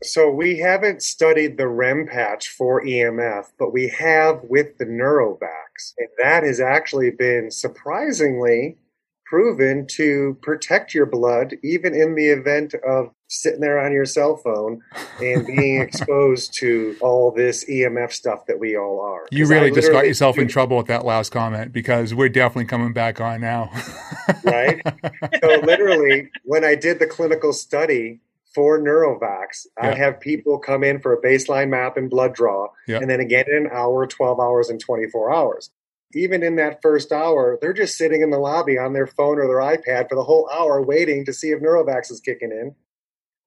So we haven't studied the R E M patch for E M F, but we have with the Neurovax. And that has actually been surprisingly proven to protect your blood, even in the event of sitting there on your cell phone and being exposed to all this E M F stuff that we all are. You really just got yourself in trouble with that last comment because we're definitely coming back on now. Right? So literally, when I did the clinical study for Neurovax, yeah. I have people come in for a baseline map and blood draw, yeah. and then again in an hour, twelve hours, and twenty-four hours. Even in that first hour, they're just sitting in the lobby on their phone or their iPad for the whole hour waiting to see if Neurovax is kicking in.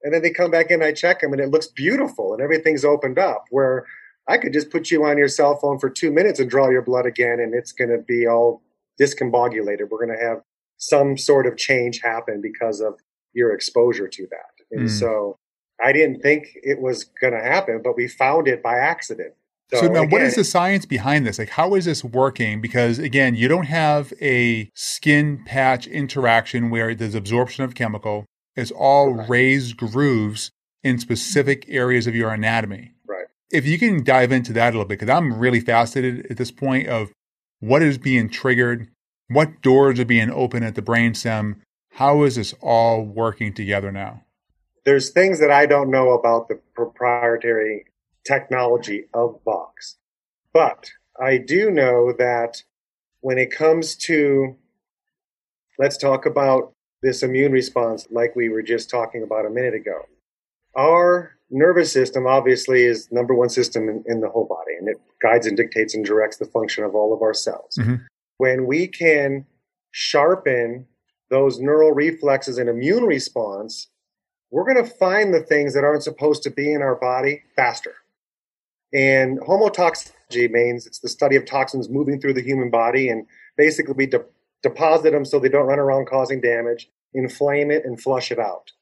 And then they come back in, I check them, and it looks beautiful, and everything's opened up, where I could just put you on your cell phone for two minutes and draw your blood again, and it's going to be all discombobulated. We're going to have some sort of change happen because of your exposure to that. And mm. so I didn't think it was going to happen, but we found it by accident. So, so now again, what is the science behind this? Like, how is this working? Because, again, you don't have a skin patch interaction where there's absorption of chemical. It's all raised grooves, in specific areas of your anatomy. Right. If you can dive into that a little bit, because I'm really fascinated at this point of what is being triggered, what doors are being opened at the brainstem, how is this all working together now? There's things that I don't know about the proprietary technology of Voxx, but I do know that when it comes to, let's talk about this immune response like we were just talking about a minute ago. Our nervous system obviously is number one system in, in the whole body, and it guides and dictates and directs the function of all of our cells. Mm-hmm. When we can sharpen those neural reflexes and immune response, we're going to find the things that aren't supposed to be in our body faster. And homotoxicology means it's the study of toxins moving through the human body, and basically we de- deposit them so they don't run around causing damage, inflame it, and flush it out.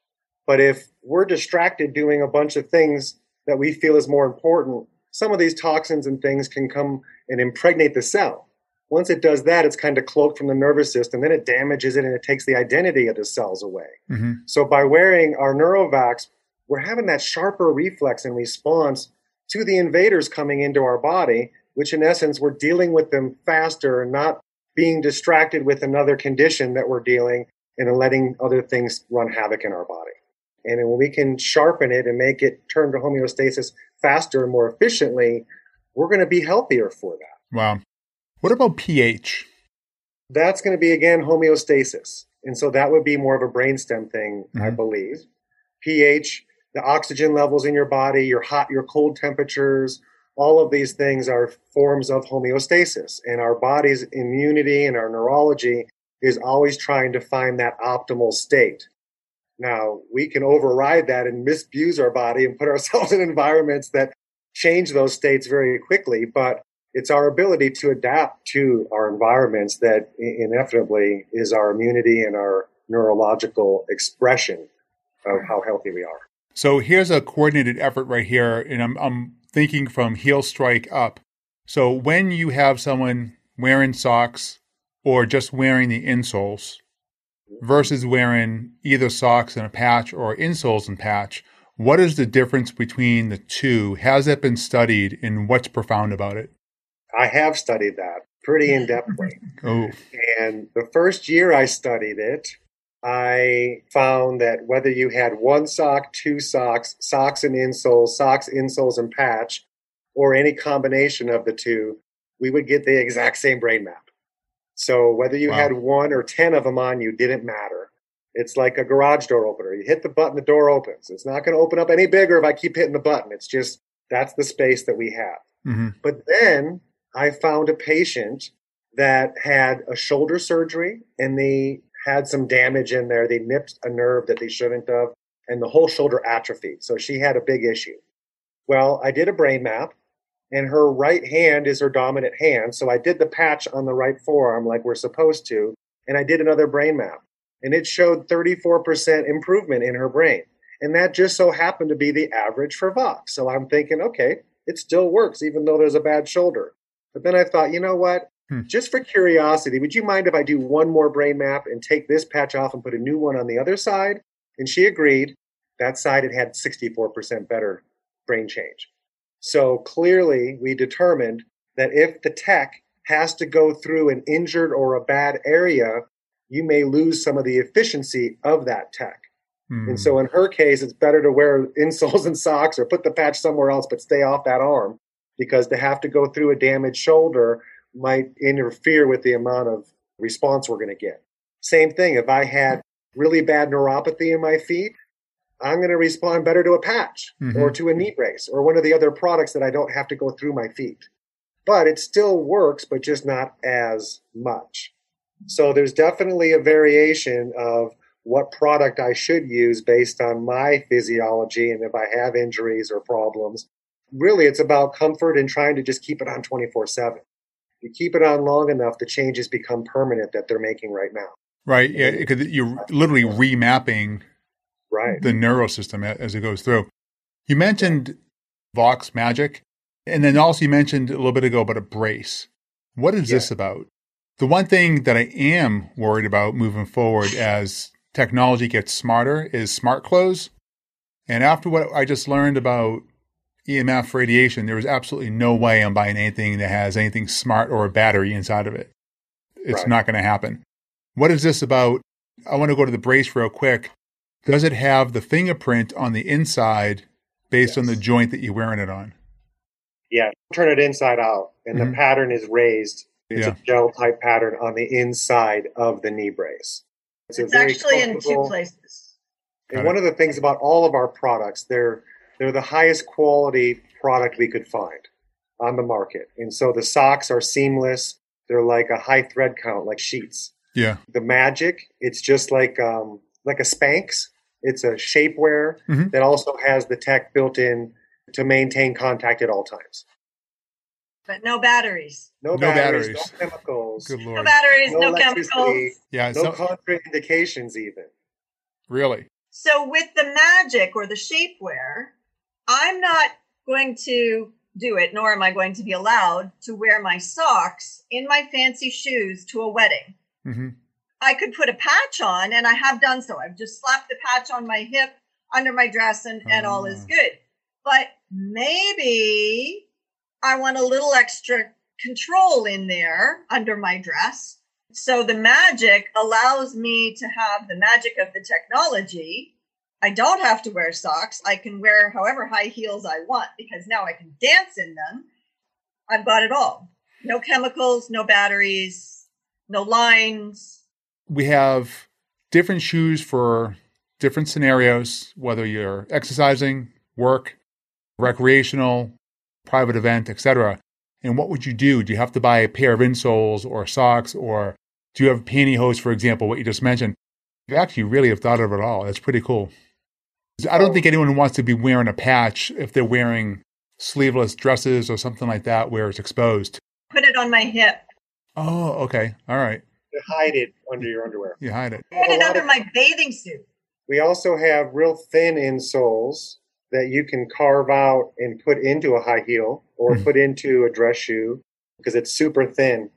But if we're distracted doing a bunch of things that we feel is more important, some of these toxins and things can come and impregnate the cell. Once it does that, it's kind of cloaked from the nervous system. Then it damages it and it takes the identity of the cells away. Mm-hmm. So by wearing our Neurovax, we're having that sharper reflex and response to the invaders coming into our body, which in essence, we're dealing with them faster and not being distracted with another condition that we're dealing and letting other things run havoc in our body. And when we can sharpen it and make it turn to homeostasis faster and more efficiently, we're going to be healthier for that. Wow. What about pH? That's going to be, again, homeostasis. And so that would be more of a brainstem thing, mm-hmm. I believe. pH, the oxygen levels in your body, your hot, your cold temperatures, all of these things are forms of homeostasis. And our body's immunity and our neurology is always trying to find that optimal state. Now, we can override that and misuse our body and put ourselves in environments that change those states very quickly, but it's our ability to adapt to our environments that inevitably is our immunity and our neurological expression of how healthy we are. So here's a coordinated effort right here, and I'm, I'm thinking from heel strike up. So when you have someone wearing socks or just wearing the insoles versus wearing either socks and a patch or insoles and patch, what is the difference between the two? Has that been studied, and what's profound about it? I have studied that pretty in-depthly. Oh. And the first year I studied it, I found that whether you had one sock, two socks, socks and insoles, socks, insoles, and patch, or any combination of the two, we would get the exact same brain map. So whether you wow. had one or ten of them on you didn't matter. It's like a garage door opener. You hit the button, the door opens. It's not going to open up any bigger if I keep hitting the button. It's just that's the space that we have. Mm-hmm. But then I found a patient that had a shoulder surgery and they had some damage in there. They nipped a nerve that they shouldn't have and the whole shoulder atrophied. So she had a big issue. Well, I did a brain map and her right hand is her dominant hand. So I did the patch on the right forearm like we're supposed to. And I did another brain map and it showed thirty-four percent improvement in her brain. And that just so happened to be the average for Voxx. So I'm thinking, okay, it still works even though there's a bad shoulder. But then I thought, you know what, hmm. just for curiosity, would you mind if I do one more brain map and take this patch off and put a new one on the other side? And she agreed. That side, it had sixty-four percent better brain change. So clearly we determined that if the tech has to go through an injured or a bad area, you may lose some of the efficiency of that tech. Hmm. And so in her case, it's better to wear insoles and socks or put the patch somewhere else, but stay off that arm. Because to have to go through a damaged shoulder might interfere with the amount of response we're going to get. Same thing, if I had really bad neuropathy in my feet, I'm going to respond better to a patch mm-hmm. or to a knee brace or one of the other products that I don't have to go through my feet. But it still works, but just not as much. So there's definitely a variation of what product I should use based on my physiology and if I have injuries or problems. Really, it's about comfort and trying to just keep it on twenty-four seven. You keep it on long enough, the changes become permanent that they're making right now. Right. Yeah, because you're literally remapping right. the neurosystem as it goes through. You mentioned Voxx Magic, and then also you mentioned a little bit ago about a brace. What is yeah. this about? The one thing that I am worried about moving forward as technology gets smarter is smart clothes. And after what I just learned about E M F radiation, there was absolutely no way I'm buying anything that has anything smart or a battery inside of it. It's right. not going to happen. What is this about? I want to go to the brace real quick. Does it have the fingerprint on the inside based yes. on the joint that you're wearing it on? Yeah, turn it inside out, and mm-hmm. the pattern is raised. It's yeah. a gel-type pattern on the inside of the knee brace. It's, it's actually in two places. And Got one it. of the things about all of our products, they're they're the highest quality product we could find on the market. And so the socks are seamless. They're like a high thread count, like sheets. Yeah. The Magic, it's just like um, like a Spanx. It's a shapewear mm-hmm. that also has the tech built in to maintain contact at all times. But no batteries. No, no batteries, batteries. No chemicals. Good Lord. No batteries, no, no chemicals. Yeah, no so- contraindications even. Really? So with the Magic or the shapewear, I'm not going to do it, nor am I going to be allowed to wear my socks in my fancy shoes to a wedding. Mm-hmm. I could put a patch on, and I have done so. I've just slapped the patch on my hip, under my dress, and, oh. and all is good. But maybe I want a little extra control in there under my dress. So the Magic allows me to have the magic of the technology. I don't have to wear socks. I can wear however high heels I want because now I can dance in them. I've got it all. No chemicals, no batteries, no lines. We have different shoes for different scenarios, whether you're exercising, work, recreational, private event, et cetera. And what would you do? Do you have to buy a pair of insoles or socks, or do you have pantyhose, for example, what you just mentioned? You actually really have thought of it all. That's pretty cool. I don't think anyone wants to be wearing a patch if they're wearing sleeveless dresses or something like that where it's exposed. Put it on my hip. Oh, okay. All right. You hide it under your underwear. You hide it. Put it under of- my bathing suit. We also have real thin insoles that you can carve out and put into a high heel or mm-hmm. put into a dress shoe because it's super thin.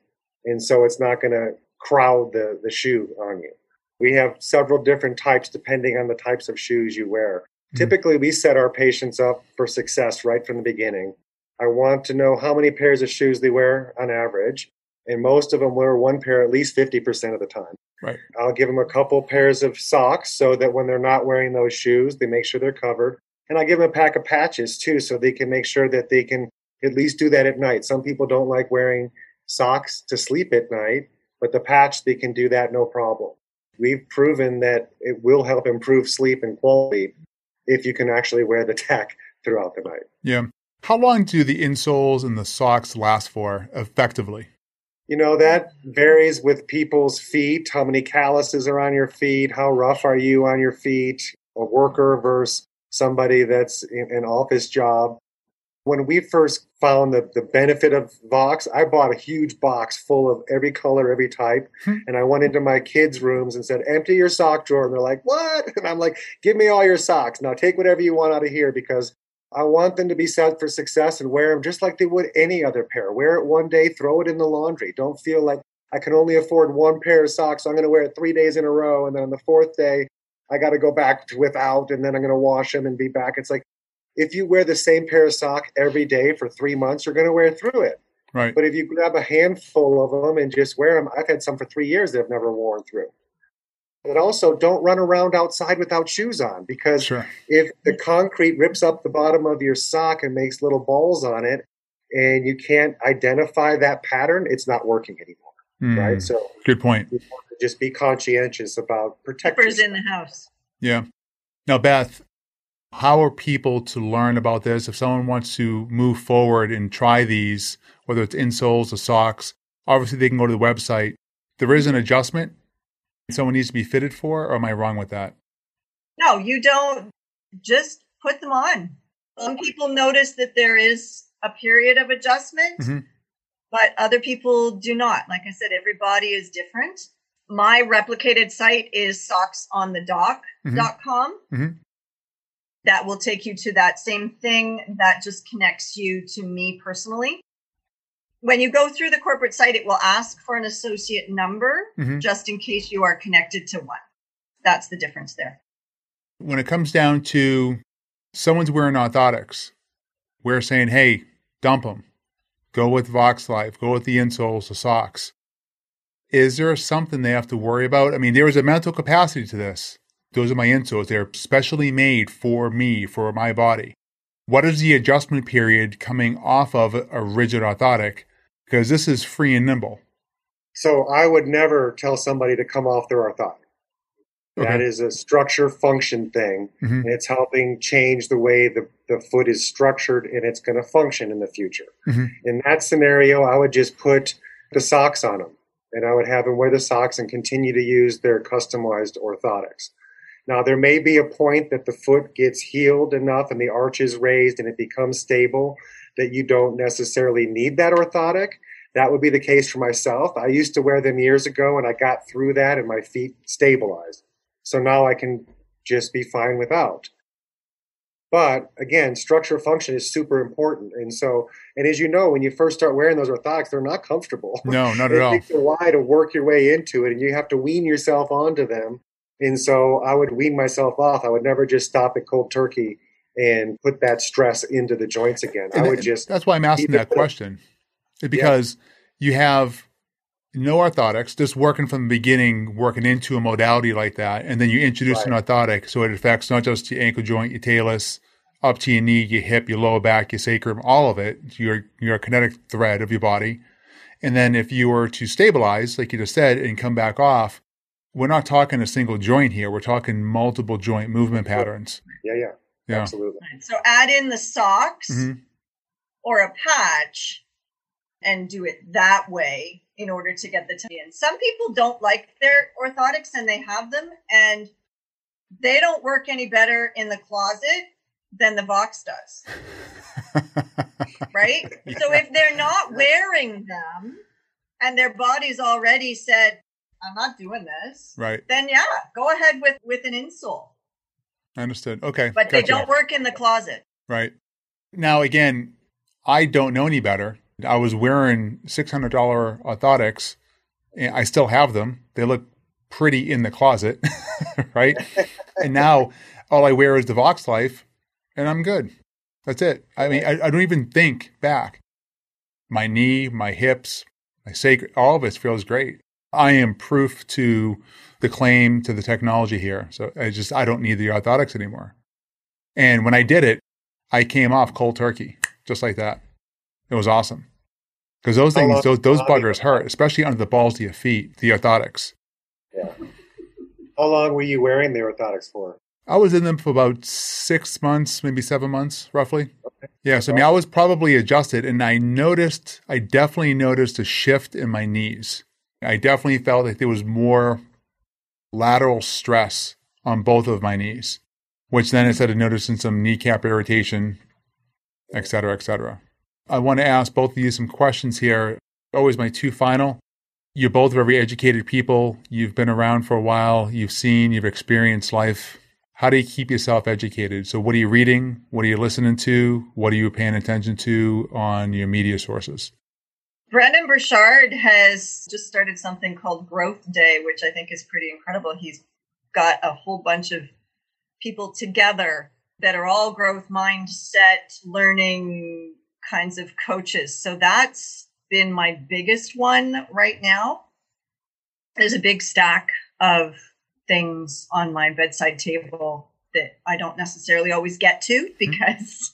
And so it's not going to crowd the, the shoe on you. We have several different types depending on the types of shoes you wear. Mm-hmm. Typically, we set our patients up for success right from the beginning. I want to know how many pairs of shoes they wear on average. And most of them wear one pair at least fifty percent of the time. Right. I'll give them a couple pairs of socks so that when they're not wearing those shoes, they make sure they're covered. And I give them a pack of patches, too, so they can make sure that they can at least do that at night. Some people don't like wearing socks to sleep at night, but the patch, they can do that no problem. We've proven that it will help improve sleep and quality if you can actually wear the tech throughout the night. Yeah. How long do the insoles and the socks last for effectively? You know, that varies with people's feet, how many calluses are on your feet, how rough are you on your feet, a worker versus somebody that's in an office job. When we first found the, the benefit of Voxx, I bought a huge box full of every color, every type. Hmm. And I went into my kids' rooms and said, empty your sock drawer. And they're like, what? And I'm like, give me all your socks. Now take whatever you want out of here because I want them to be set for success and wear them just like they would any other pair. Wear it one day, throw it in the laundry. Don't feel like I can only afford one pair of socks, so I'm going to wear it three days in a row. And then on the fourth day, I got to go back to without, and then I'm going to wash them and be back. It's like, if you wear the same pair of sock every day for three months, you're going to wear through it. Right. But if you grab a handful of them and just wear them, I've had some for three years that I've never worn through. But also, don't run around outside without shoes on because sure. if the concrete rips up the bottom of your sock and makes little balls on it and you can't identify that pattern, it's not working anymore. Mm. Right? So good point. You want to just be conscientious about protecting. In the house. Yeah. Now, Beth, how are people to learn about this? If someone wants to move forward and try these, whether it's insoles or socks, obviously they can go to the website. There is an adjustment someone needs to be fitted for, or am I wrong with that? No, you don't. Just put them on. Some people notice that there is a period of adjustment, mm-hmm. but other people do not. Like I said, everybody is different. My replicated site is socks on the dock dot com. Mm-hmm. That will take you to that same thing that just connects you to me personally. When you go through the corporate site, it will ask for an associate number mm-hmm. just in case you are connected to one. That's the difference there. When it comes down to someone's wearing orthotics. We're saying, hey, dump them. Go with Voxx Life. Go with the insoles, the socks. Is there something they have to worry about? I mean, there is a mental capacity to this. Those are my insoles. They're specially made for me, for my body. What is the adjustment period coming off of a rigid orthotic? Because this is free and nimble. So I would never tell somebody to come off their orthotic. Okay. That is a structure function thing. Mm-hmm. And it's helping change the way the, the foot is structured and it's going to function in the future. Mm-hmm. In that scenario, I would just put the socks on them. And I would have them wear the socks and continue to use their customized orthotics. Now, there may be a point that the foot gets healed enough and the arch is raised and it becomes stable that you don't necessarily need that orthotic. That would be the case for myself. I used to wear them years ago and I got through that and my feet stabilized. So now I can just be fine without. But again, structure function is super important. And so, and as you know, when you first start wearing those orthotics, they're not comfortable. No, not at all. It takes a while to work your way into it and you have to wean yourself onto them. And so I would wean myself off. I would never just stop at cold turkey and put that stress into the joints again. And I would just. That's why I'm asking that question, because yeah. You have no orthotics, just working from the beginning, working into a modality like that. And then you introduce right. an orthotic. So it affects not just your ankle joint, your talus, up to your knee, your hip, your lower back, your sacrum, all of it, your, your kinetic thread of your body. And then if you were to stabilize, like you just said, and come back off, we're not talking a single joint here. We're talking multiple joint movement patterns. Yeah, yeah, yeah. Absolutely. So add in the socks mm-hmm. or a patch and do it that way in order to get the time in. Some people don't like their orthotics and they have them and they don't work any better in the closet than the Voxx does. Right? Yeah. So if they're not wearing them and their body's already said, I'm not doing this. Right. Then yeah, go ahead with, with an insole. Understood. Okay. But gotcha. They don't work in the closet. Right. Now, again, I don't know any better. I was wearing six hundred dollars orthotics and I still have them. They look pretty in the closet. Right. And now all I wear is the Voxx Life and I'm good. That's it. I mean, I, I don't even think back. My knee, my hips, my sacrum, all of it feels great. I am proof to the claim to the technology here. So I just, I don't need the orthotics anymore. And when I did it, I came off cold turkey, just like that. It was awesome. Because those things, those, those buggers hurt, especially under the balls of your feet, the orthotics. Yeah. How long were you wearing the orthotics for? I was in them for about six months, maybe seven months, roughly. Okay. Yeah. So I mean, I was probably adjusted and I noticed, I definitely noticed a shift in my knees. I definitely felt like there was more lateral stress on both of my knees, which then I started noticing some kneecap irritation, et cetera, et cetera. I want to ask both of you some questions here. Always my two final. You're both very educated people. You've been around for a while. You've seen, you've experienced life. How do you keep yourself educated? So what are you reading? What are you listening to? What are you paying attention to on your media sources? Brendon Burchard has just started something called Growth Day, which I think is pretty incredible. He's got a whole bunch of people together that are all growth mindset, learning kinds of coaches. So that's been my biggest one right now. There's a big stack of things on my bedside table that I don't necessarily always get to because...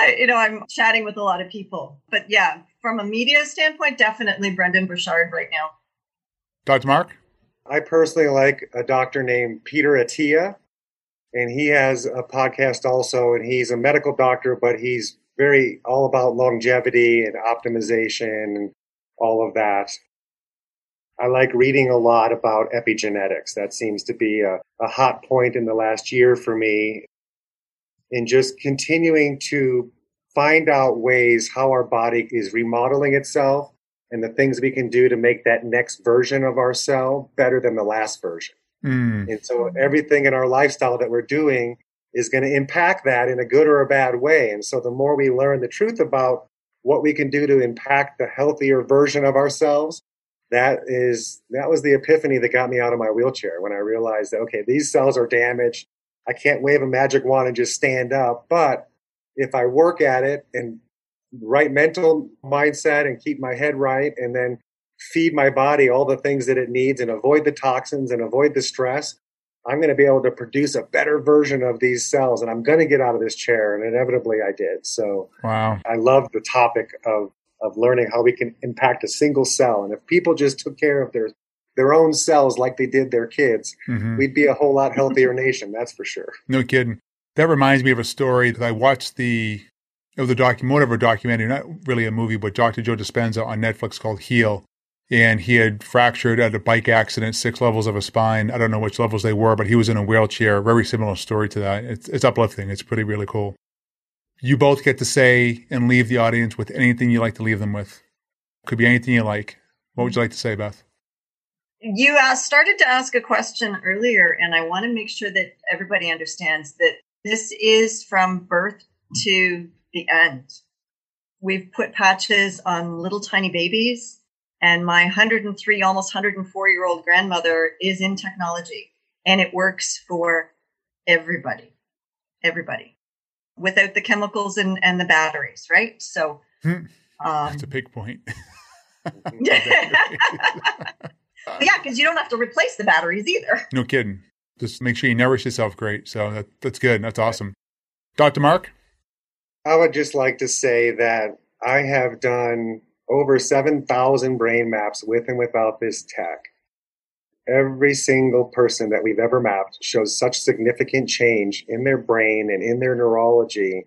I, you know, I'm chatting with a lot of people. But yeah, from a media standpoint, definitely Brendon Burchard right now. Doctor Mark? I personally like a doctor named Peter Attia, and he has a podcast also, and he's a medical doctor, but he's very all about longevity and optimization and all of that. I like reading a lot about epigenetics. That seems to be a, a hot point in the last year for me. And just continuing to find out ways how our body is remodeling itself and the things we can do to make that next version of our cell better than the last version. Mm. And so everything in our lifestyle that we're doing is going to impact that in a good or a bad way. And so the more we learn the truth about what we can do to impact the healthier version of ourselves, that is that was the epiphany that got me out of my wheelchair when I realized that, okay, these cells are damaged. I can't wave a magic wand and just stand up. But if I work at it and right mental mindset and keep my head right and then feed my body all the things that it needs and avoid the toxins and avoid the stress, I'm going to be able to produce a better version of these cells, and I'm going to get out of this chair. And inevitably I did. So wow. I love the topic of, of learning how we can impact a single cell. And if people just took care of their, their own cells like they did their kids, mm-hmm. we'd be a whole lot healthier nation. That's for sure. No kidding. That reminds me of a story that I watched the, of the docu- whatever documentary, not really a movie, but Doctor Joe Dispenza on Netflix called Heal. And he had fractured at a bike accident, six levels of a spine. I don't know which levels they were, but he was in a wheelchair. Very similar story to that. It's, it's uplifting. It's pretty, really cool. You both get to say and leave the audience with anything you like to leave them with. Could be anything you like. What would you like to say, Beth? You uh, started to ask a question earlier, and I want to make sure that everybody understands that this is from birth to the end. We've put patches on little tiny babies. And my one hundred three, almost one hundred four-year-old grandmother is in technology, and it works for everybody, everybody, without the chemicals and, and the batteries, right? So um, that's a big point. Yeah, because you don't have to replace the batteries either. No kidding. Just make sure you nourish yourself great. So that, that's good. That's awesome. Doctor Mark? I would just like to say that I have done over seven thousand brain maps with and without this tech. Every single person that we've ever mapped shows such significant change in their brain and in their neurology.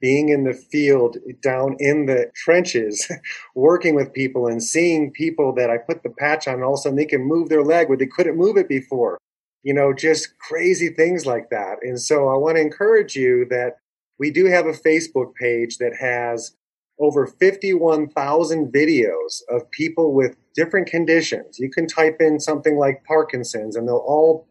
Being in the field, down in the trenches, working with people and seeing people that I put the patch on, and all of a sudden they can move their leg where they couldn't move it before. You know, just crazy things like that. And so I want to encourage you that we do have a Facebook page that has over fifty-one thousand videos of people with different conditions. You can type in something like Parkinson's and they'll all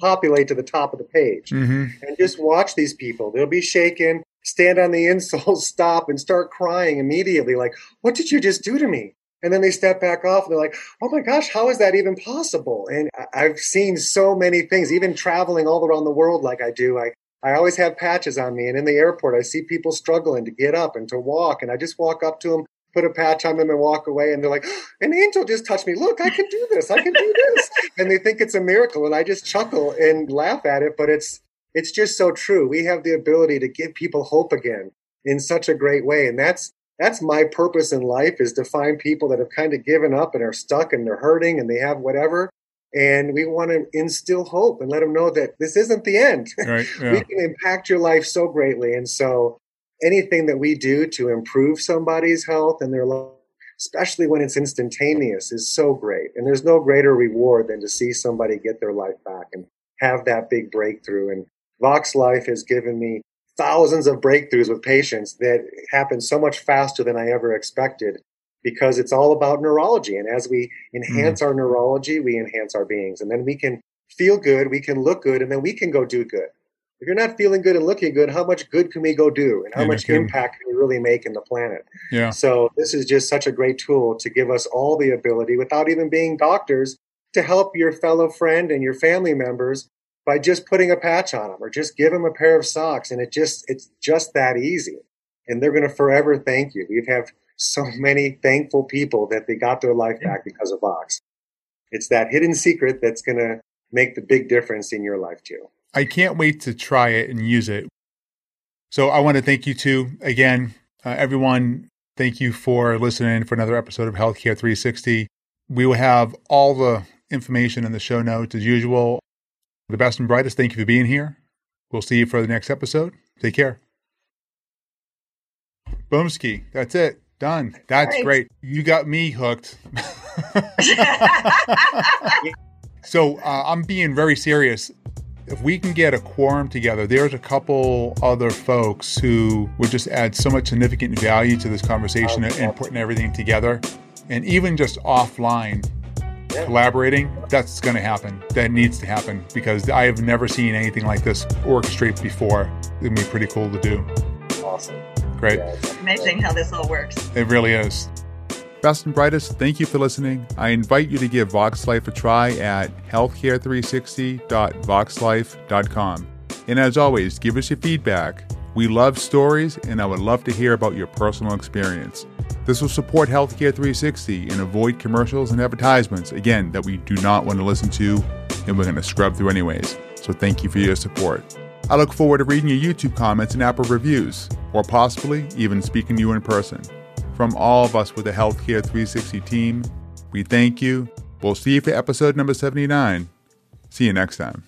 populate to the top of the page. Mm-hmm. And just watch these people. They'll be shaken, stand on the insole, stop, and start crying immediately. Like, what did you just do to me? And then they step back off and they're like, oh my gosh, how is that even possible? And I've seen so many things, even traveling all around the world like I do. I I always have patches on me, and in the airport, I see people struggling to get up and to walk, and I just walk up to them, put a patch on them, and walk away, and they're like, oh, an angel just touched me. Look, I can do this. I can do this. And they think it's a miracle, and I just chuckle and laugh at it, but it's it's just so true. We have the ability to give people hope again in such a great way, and that's that's my purpose in life, is to find people that have kind of given up and are stuck and they're hurting and they have whatever. And we want to instill hope and let them know that this isn't the end. Right, yeah. We can impact your life so greatly. And so anything that we do to improve somebody's health and their life, especially when it's instantaneous, is so great. And there's no greater reward than to see somebody get their life back and have that big breakthrough. And Voxx Life has given me thousands of breakthroughs with patients that happen so much faster than I ever expected. Because it's all about neurology. And as we enhance mm. our neurology, we enhance our beings. And then we can feel good, we can look good, and then we can go do good. If you're not feeling good and looking good, how much good can we go do? And how yeah, much no impact can we really make in the planet? Yeah. So this is just such a great tool to give us all the ability, without even being doctors, to help your fellow friend and your family members by just putting a patch on them or just give them a pair of socks. And it just it's just that easy. And they're going to forever thank you. We've had so many thankful people that they got their life back because of Voxx. It's that hidden secret that's going to make the big difference in your life too. I can't wait to try it and use it. So I want to thank you too. Again, uh, everyone, thank you for listening for another episode of Healthcare three sixty. We will have all the information in the show notes as usual. The best and brightest, thank you for being here. We'll see you for the next episode. Take care. Boomski, that's it. Done. That's great. You got me hooked. So uh, I'm being very serious. If we can get a quorum together, there's a couple other folks who would just add so much significant value to this conversation and, and putting everything together. And even just offline yeah. collaborating, that's going to happen. That needs to happen because I have never seen anything like this orchestrate before. It'd be pretty cool to do. Awesome. Great. Amazing how this all works. It really is. Best and brightest, thank you for listening. I invite you to give Voxx Life a try at healthcare three sixty dot voxlife dot com. And as always, give us your feedback. We love stories, and I would love to hear about your personal experience. This will support Healthcare three sixty and avoid commercials and advertisements, again, that we do not want to listen to, and we're going to scrub through anyways. So thank you for your support. I look forward to reading your YouTube comments and Apple reviews, or possibly even speaking to you in person. From all of us with the Healthcare three sixty team, we thank you. We'll see you for episode number seventy-nine. See you next time.